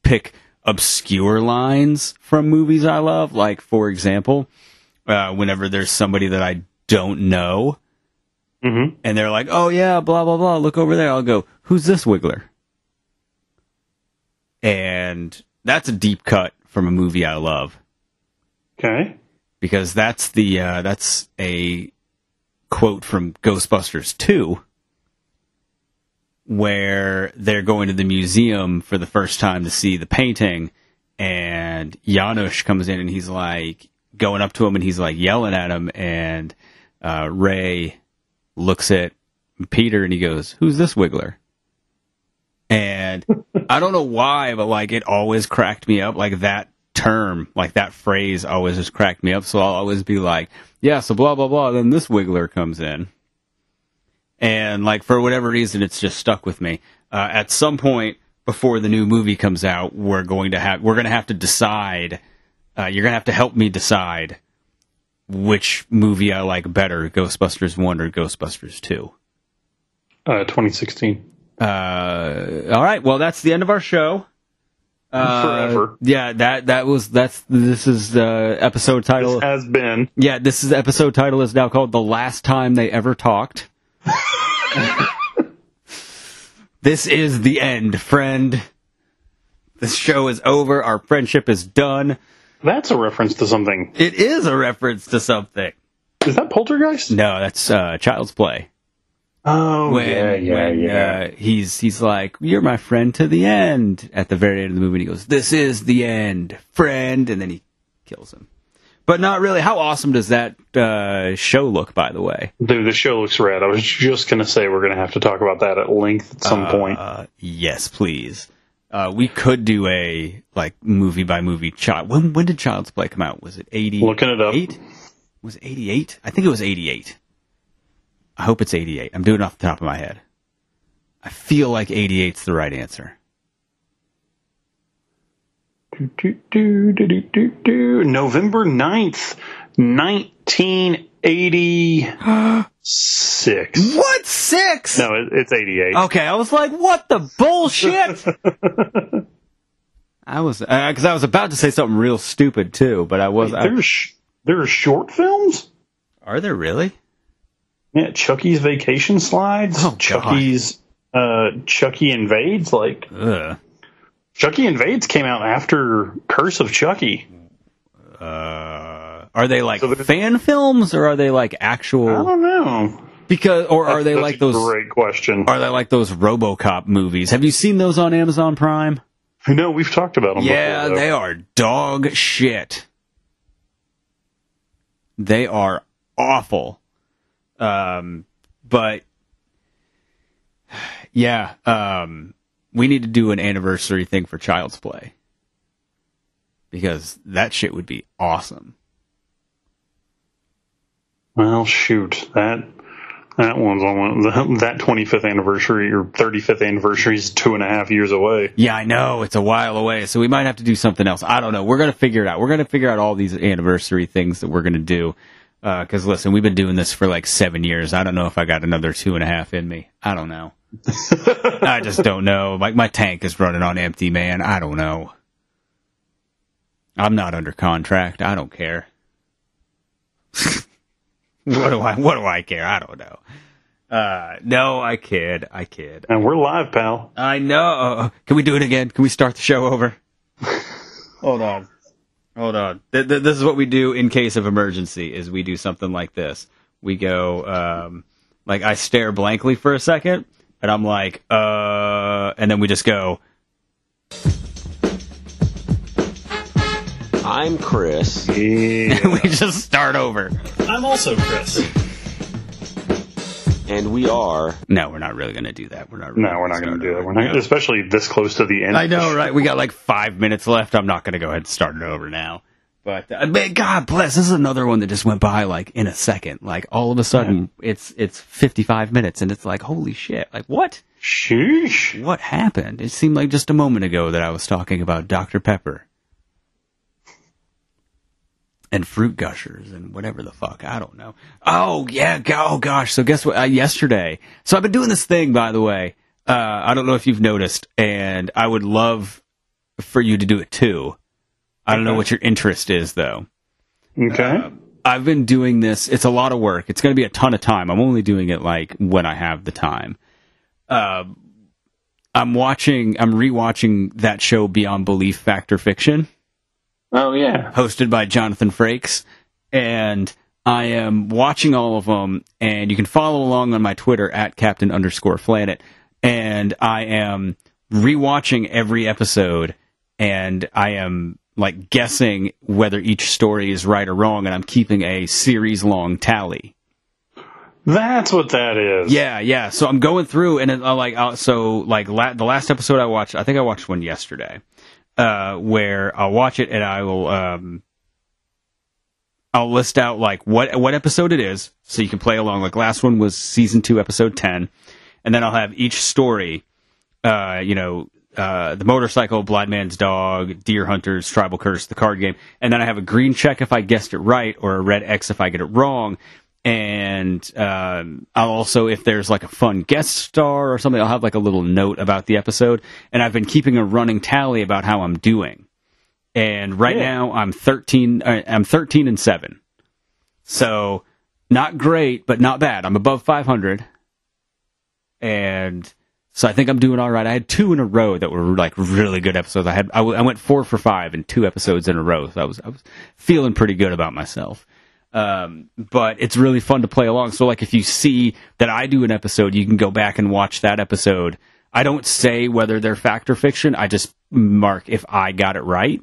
pick obscure lines from movies I love. Like, for example, uh, whenever there's somebody that I don't know, mm-hmm. and they're like, oh, yeah, blah, blah, blah, look over there. I'll go, who's this Wiggler? And that's a deep cut from a movie I love. Okay. Because that's the uh, that's a quote from Ghostbusters two, where they're going to the museum for the first time to see the painting, and Janusz comes in and he's like going up to him and he's like yelling at him, and uh, Ray looks at Peter and he goes, "Who's this wiggler?" And I don't know why, but like it always cracked me up. Like that term, like that phrase always just cracked me up. So I'll always be like, yeah, so blah, blah, blah. Then this wiggler comes in. And like, for whatever reason, it's just stuck with me. Uh, at some point before the new movie comes out, we're going to have, we're going to have to decide, uh, you're going to have to help me decide which movie I like better, Ghostbusters one or Ghostbusters two. Uh, twenty sixteen. Uh, all right. Well, that's the end of our show. Uh, Forever. Yeah, that, that was, that's, this is the episode title. This has been. Yeah, this is episode title is now called The Last Time They Ever Talked. This is the end, friend. This show is over. Our friendship is done. That's a reference to something. It is a reference to something. Is that Poltergeist? No, that's uh, Child's Play. Oh, when, yeah, yeah, when, yeah. Uh, he's, he's like, "You're my friend to the end." At the very end of the movie, he goes, "This is the end, friend." And then he kills him. But not really. How awesome does that uh, show look, by the way? Dude, the show looks rad. I was just going to say we're going to have to talk about that at length at some uh, point. Uh, yes, please. Uh, we could do a like movie-by-movie child. When, when did Child's Play come out? Was it eighty-eight? Looking it up. Was it eighty-eight? I think it was eighty-eight. I hope it's eighty-eight. I'm doing it off the top of my head. I feel like eighty-eight's the right answer. Do, do, do, do, do, do. November ninth, nineteen eighty-six. What? Six? No, it, it's eighty-eight. Okay, I was like, what the bullshit? I was, because uh, I was about to say something real stupid, too, but I was... Wait, there's, I, sh- there are short films? Are there really? Yeah, Chucky's Vacation Slides, oh, Chucky's uh, Chucky Invades, like Ugh. Chucky Invades came out after Curse of Chucky. Uh, are they like so fan films or are they like actual? I don't know. Because or that's, are they that's like a those? Great question. Are they like those RoboCop movies? Have you seen those on Amazon Prime? No, we've talked about them. Yeah, before, they are dog shit. They are awful. Um, but yeah, um, we need to do an anniversary thing for Child's Play because that shit would be awesome. Well, shoot, that, that one's on that twenty-fifth anniversary or thirty-fifth anniversary is two and a half years away. Yeah, I know it's a while away. So we might have to do something else. I don't know. We're going to figure it out. We're going to figure out all these anniversary things that we're going to do. Because, uh, listen, we've been doing this for like seven years. I don't know if I got another two and a half in me. I don't know. I just don't know. Like, my tank is running on empty, man. I don't know. I'm not under contract. I don't care. What do I, what do I care? I don't know. Uh, no, I kid. I kid. And we're live, pal. I know. Can we do it again? Can we start the show over? Hold on. Hold on. Th- th- this is what we do in case of emergency, is we do something like this. We go, um, like, I stare blankly for a second, and I'm like, uh, and then we just go. I'm Chris. Yeah. And we just start over. I'm also Chris. And we are. No, we're not really going to do that. We're not. Really no, we're not going to do that. We're not, gonna, especially this close to the end. I know, right? We got like five minutes left. I'm not going to go ahead and start it over now. But uh, man, God bless. This is another one that just went by like in a second. Like all of a sudden, yeah. it's it's fifty-five minutes, and it's like, holy shit! Like what? Sheesh! What happened? It seemed like just a moment ago that I was talking about Doctor Pepper and fruit gushers and whatever the fuck. I don't know. Oh, yeah. Oh, gosh. So guess what? Uh, yesterday. So I've been doing this thing, by the way. Uh, I don't know if you've noticed, and I would love for you to do it, too. I don't know what your interest is, though. Okay. Uh, I've been doing this. It's a lot of work. It's going to be a ton of time. I'm only doing it, like, when I have the time. Uh, I'm watching, I'm rewatching that show Beyond Belief, Fact or Fiction. Oh, yeah. Hosted by Jonathan Frakes. And I am watching all of them, and you can follow along on my Twitter, at Captain underscore Planet. And I am rewatching every episode, and I am, like, guessing whether each story is right or wrong, and I'm keeping a series-long tally. That's what that is. Yeah, yeah. So I'm going through, and I like I'll, so like la- the last episode I watched. I think I watched one yesterday, uh, where I'll watch it and I will um, I'll list out like what what episode it is, so you can play along. Like last one was season two, episode ten, and then I'll have each story. Uh, you know, uh, the motorcycle, blind man's dog, deer hunters, tribal curse, the card game, and then I have a green check if I guessed it right, or a red X if I get it wrong. And um, I'll also, if there's like a fun guest star or something, I'll have like a little note about the episode. And I've been keeping a running tally about how I'm doing. And right yeah. now I'm thirteen. I'm thirteen and seven. So not great, but not bad. I'm above five hundred. And so I think I'm doing all right. I had two in a row that were like really good episodes. I had I, w- I went four for five in two episodes in a row. So I was I was feeling pretty good about myself. Um, but it's really fun to play along. So like if you see that I do an episode, you can go back and watch that episode. I don't say whether they're fact or fiction. I just mark if I got it right.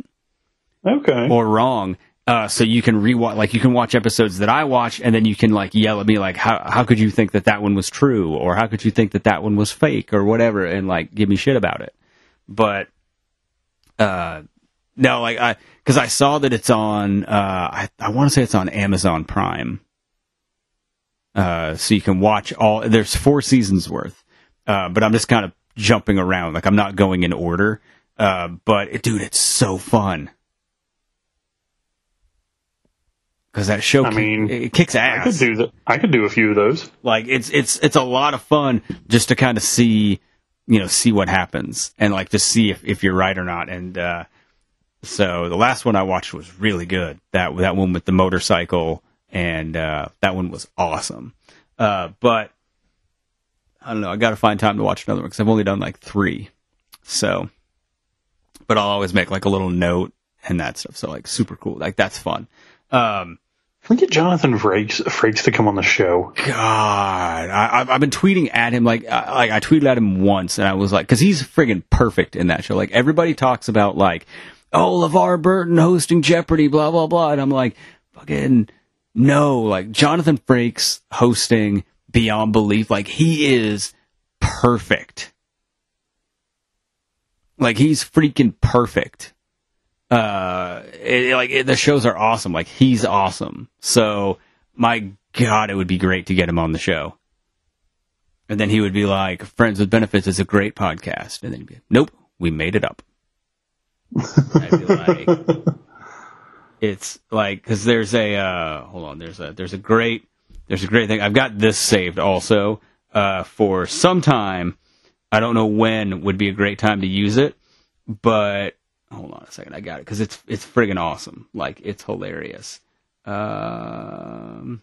Okay. Or wrong. Uh, so you can rewatch, like you can watch episodes that I watch, and then you can like yell at me, like, how, how could you think that that one was true? Or how could you think that that one was fake or whatever? And like, give me shit about it. But, uh, No, like I, because I saw that it's on. Uh, I I want to say it's on Amazon Prime, uh, so you can watch all. There's four seasons worth, uh, but I'm just kind of jumping around. Like I'm not going in order, uh, but it, dude, it's so fun because that show. I mean, kick, it kicks ass. I could do the, I could do a few of those. Like it's it's it's a lot of fun just to kind of see, you know, see what happens and like to see if, if you're right or not and. Uh, So the last one I watched was really good. That that one with the motorcycle, and uh, that one was awesome. Uh, but I don't know. I got to find time to watch another one because I've only done like three. So, but I'll always make like a little note and that stuff. So like super cool. Like that's fun. Um, Can we get Jonathan Frakes, Frakes to come on the show? God, I, I've been tweeting at him like I, I tweeted at him once, and I was like, because he's friggin' perfect in that show. Like everybody talks about like. Oh, LeVar Burton hosting Jeopardy, blah, blah, blah. And I'm like, fucking no. Like, Jonathan Frakes hosting Beyond Belief. Like, he is perfect. Like, he's freaking perfect. Uh, it, like, it, the shows are awesome. Like, he's awesome. So, my God, it would be great to get him on the show. And then he would be like, Friends with Benefits is a great podcast. And then he'd be like, nope, we made it up. I'd be like, it's like because there's a uh, hold on there's a there's a great there's a great thing I've got this saved also uh, for some time. I don't know when would be a great time to use it, but hold on a second, I got it because it's it's friggin' awesome. Like it's hilarious. Um,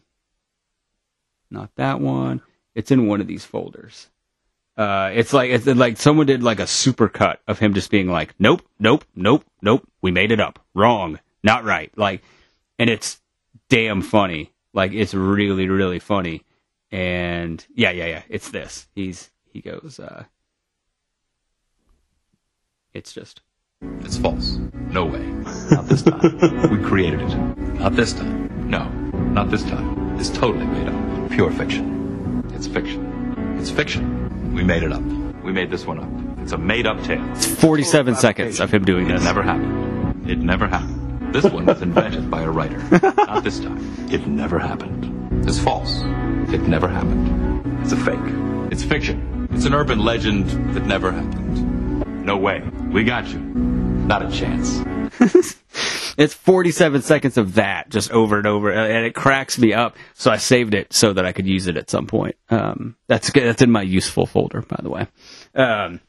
not that one. It's in one of these folders. Uh, it's like it's like someone did like a super cut of him just being like, nope, nope, nope, nope. We made it up. Wrong. Not right. Like, and it's damn funny. Like, it's really, really funny. And yeah, yeah, yeah. It's this. He's he goes. Uh, it's just. It's false. No way. Not this time. We created it. Not this time. No. Not this time. It's totally made up. Pure fiction. It's fiction. It's fiction. We made it up. We made this one up. It's a made-up tale. It's forty-seven seconds of him doing this. It never happened. It never happened. This one was invented by a writer. Not this time. It never happened. It's false. It never happened. It's a fake. It's fiction. It's an urban legend that never happened. No way. We got you. Not a chance. It's forty-seven seconds of that, just over and over, and it cracks me up. So I saved it so that I could use it at some point. Um, that's good. That's in my useful folder, by the way, um,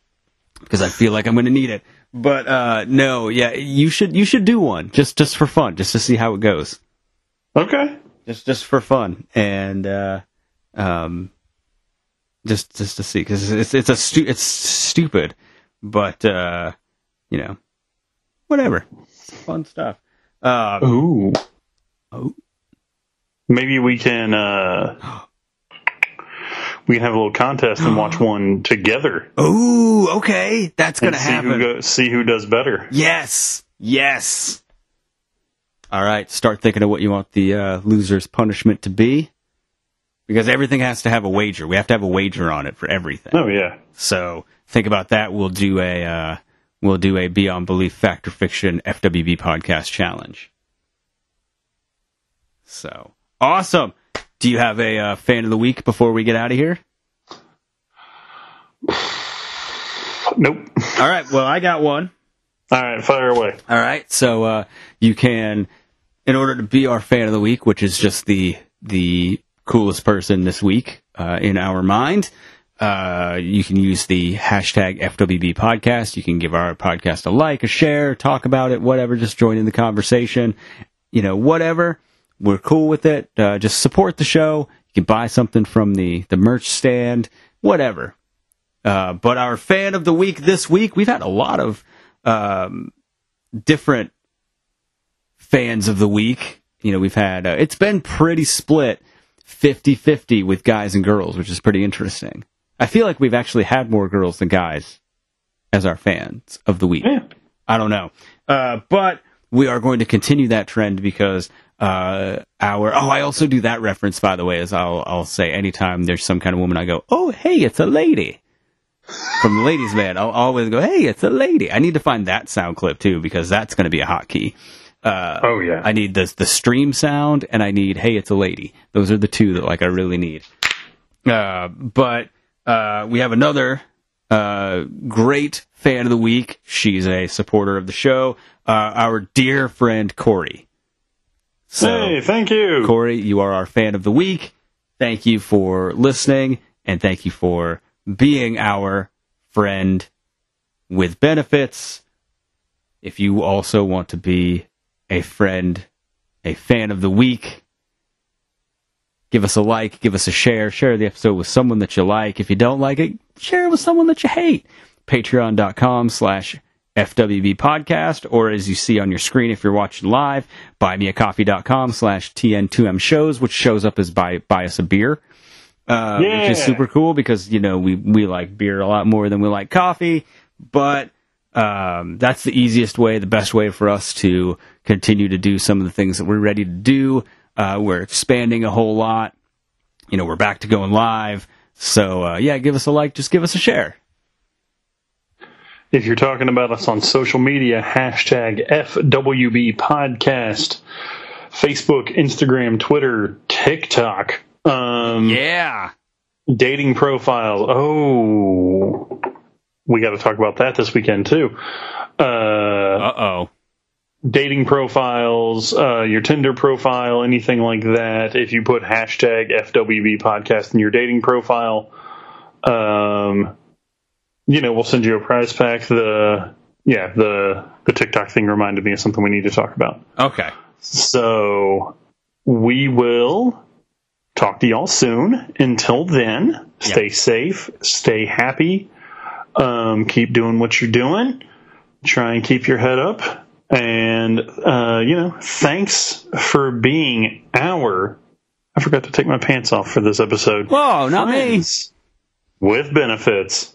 because I feel like I'm going to need it. But uh, no, yeah, you should you should do one just just for fun, just to see how it goes. Okay, just just for fun, and uh, um, just just to see, because it's it's a stu- it's stupid, but uh, you know, whatever, it's fun stuff. Uh, Ooh, oh, maybe we can uh, we can have a little contest and watch one together. Ooh, okay, that's gonna and see happen. Who go- see who does better. Yes, yes. All right, start thinking of what you want the uh, loser's punishment to be. Because everything has to have a wager. We have to have a wager on it for everything. Oh, yeah. So think about that. We'll do a uh, we'll do a Beyond Belief Fact or Fiction F W B podcast challenge. So, awesome. Do you have a uh, fan of the week before we get out of here? Nope. All right. Well, I got one. All right. Fire away. All right. So uh, you can, in order to be our fan of the week, which is just the the... coolest person this week uh, in our mind. Uh, you can use the hashtag F W B podcast. You can give our podcast a like, a share, talk about it, whatever. Just join in the conversation. You know, whatever. We're cool with it. Uh, just support the show. You can buy something from the, the merch stand, whatever. Uh, but our fan of the week this week, we've had a lot of um, different fans of the week. You know, we've had, uh, it's been pretty split. fifty-fifty with guys and girls, which is pretty interesting. I feel like we've actually had more girls than guys as our fans of the week. Yeah. I don't know. Uh, but we are going to continue that trend because uh, our... Oh, I also do that reference, by the way, as I'll, I'll say anytime there's some kind of woman, I go, oh, hey, it's a lady. From the ladies' man, I'll always go, hey, it's a lady. I need to find that sound clip, too, because that's going to be a hotkey. Uh, oh yeah! I need the the stream sound, and I need "Hey, it's a lady." Those are the two that like I really need. Uh, but uh, we have another uh, great fan of the week. She's a supporter of the show. Uh, our dear friend Corey. So, hey, thank you, Corey. You are our fan of the week. Thank you for listening, and thank you for being our friend with benefits. If you also want to be a friend, a fan of the week, give us a like, give us a share, share the episode with someone that you like. If you don't like it, share it with someone that you hate. Patreon.com slash FWB podcast, or as you see on your screen if you're watching live, buymeacoffee.com slash TN2M shows, which shows up as buy, buy us a beer, uh, yeah. Which is super cool because, you know, we, we like beer a lot more than we like coffee, but... Um, that's the easiest way, the best way for us to continue to do some of the things that we're ready to do. Uh, we're expanding a whole lot. You know, we're back to going live. So, uh, yeah, give us a like. Just give us a share. If you're talking about us on social media, hashtag F W B podcast, Facebook, Instagram, Twitter, TikTok. Um, yeah. Dating profile. Oh, we got to talk about that this weekend, too. Uh, Uh-oh. Dating profiles, uh, your Tinder profile, anything like that. If you put hashtag F W B podcast in your dating profile, um, you know, we'll send you a prize pack. The Yeah, the, the TikTok thing reminded me of something we need to talk about. Okay. So we will talk to y'all soon. Until then, stay yep. safe, stay happy. Um, keep doing what you're doing. Try and keep your head up. And, uh, you know, thanks for being our... I forgot to take my pants off for this episode. Whoa, not me. With benefits.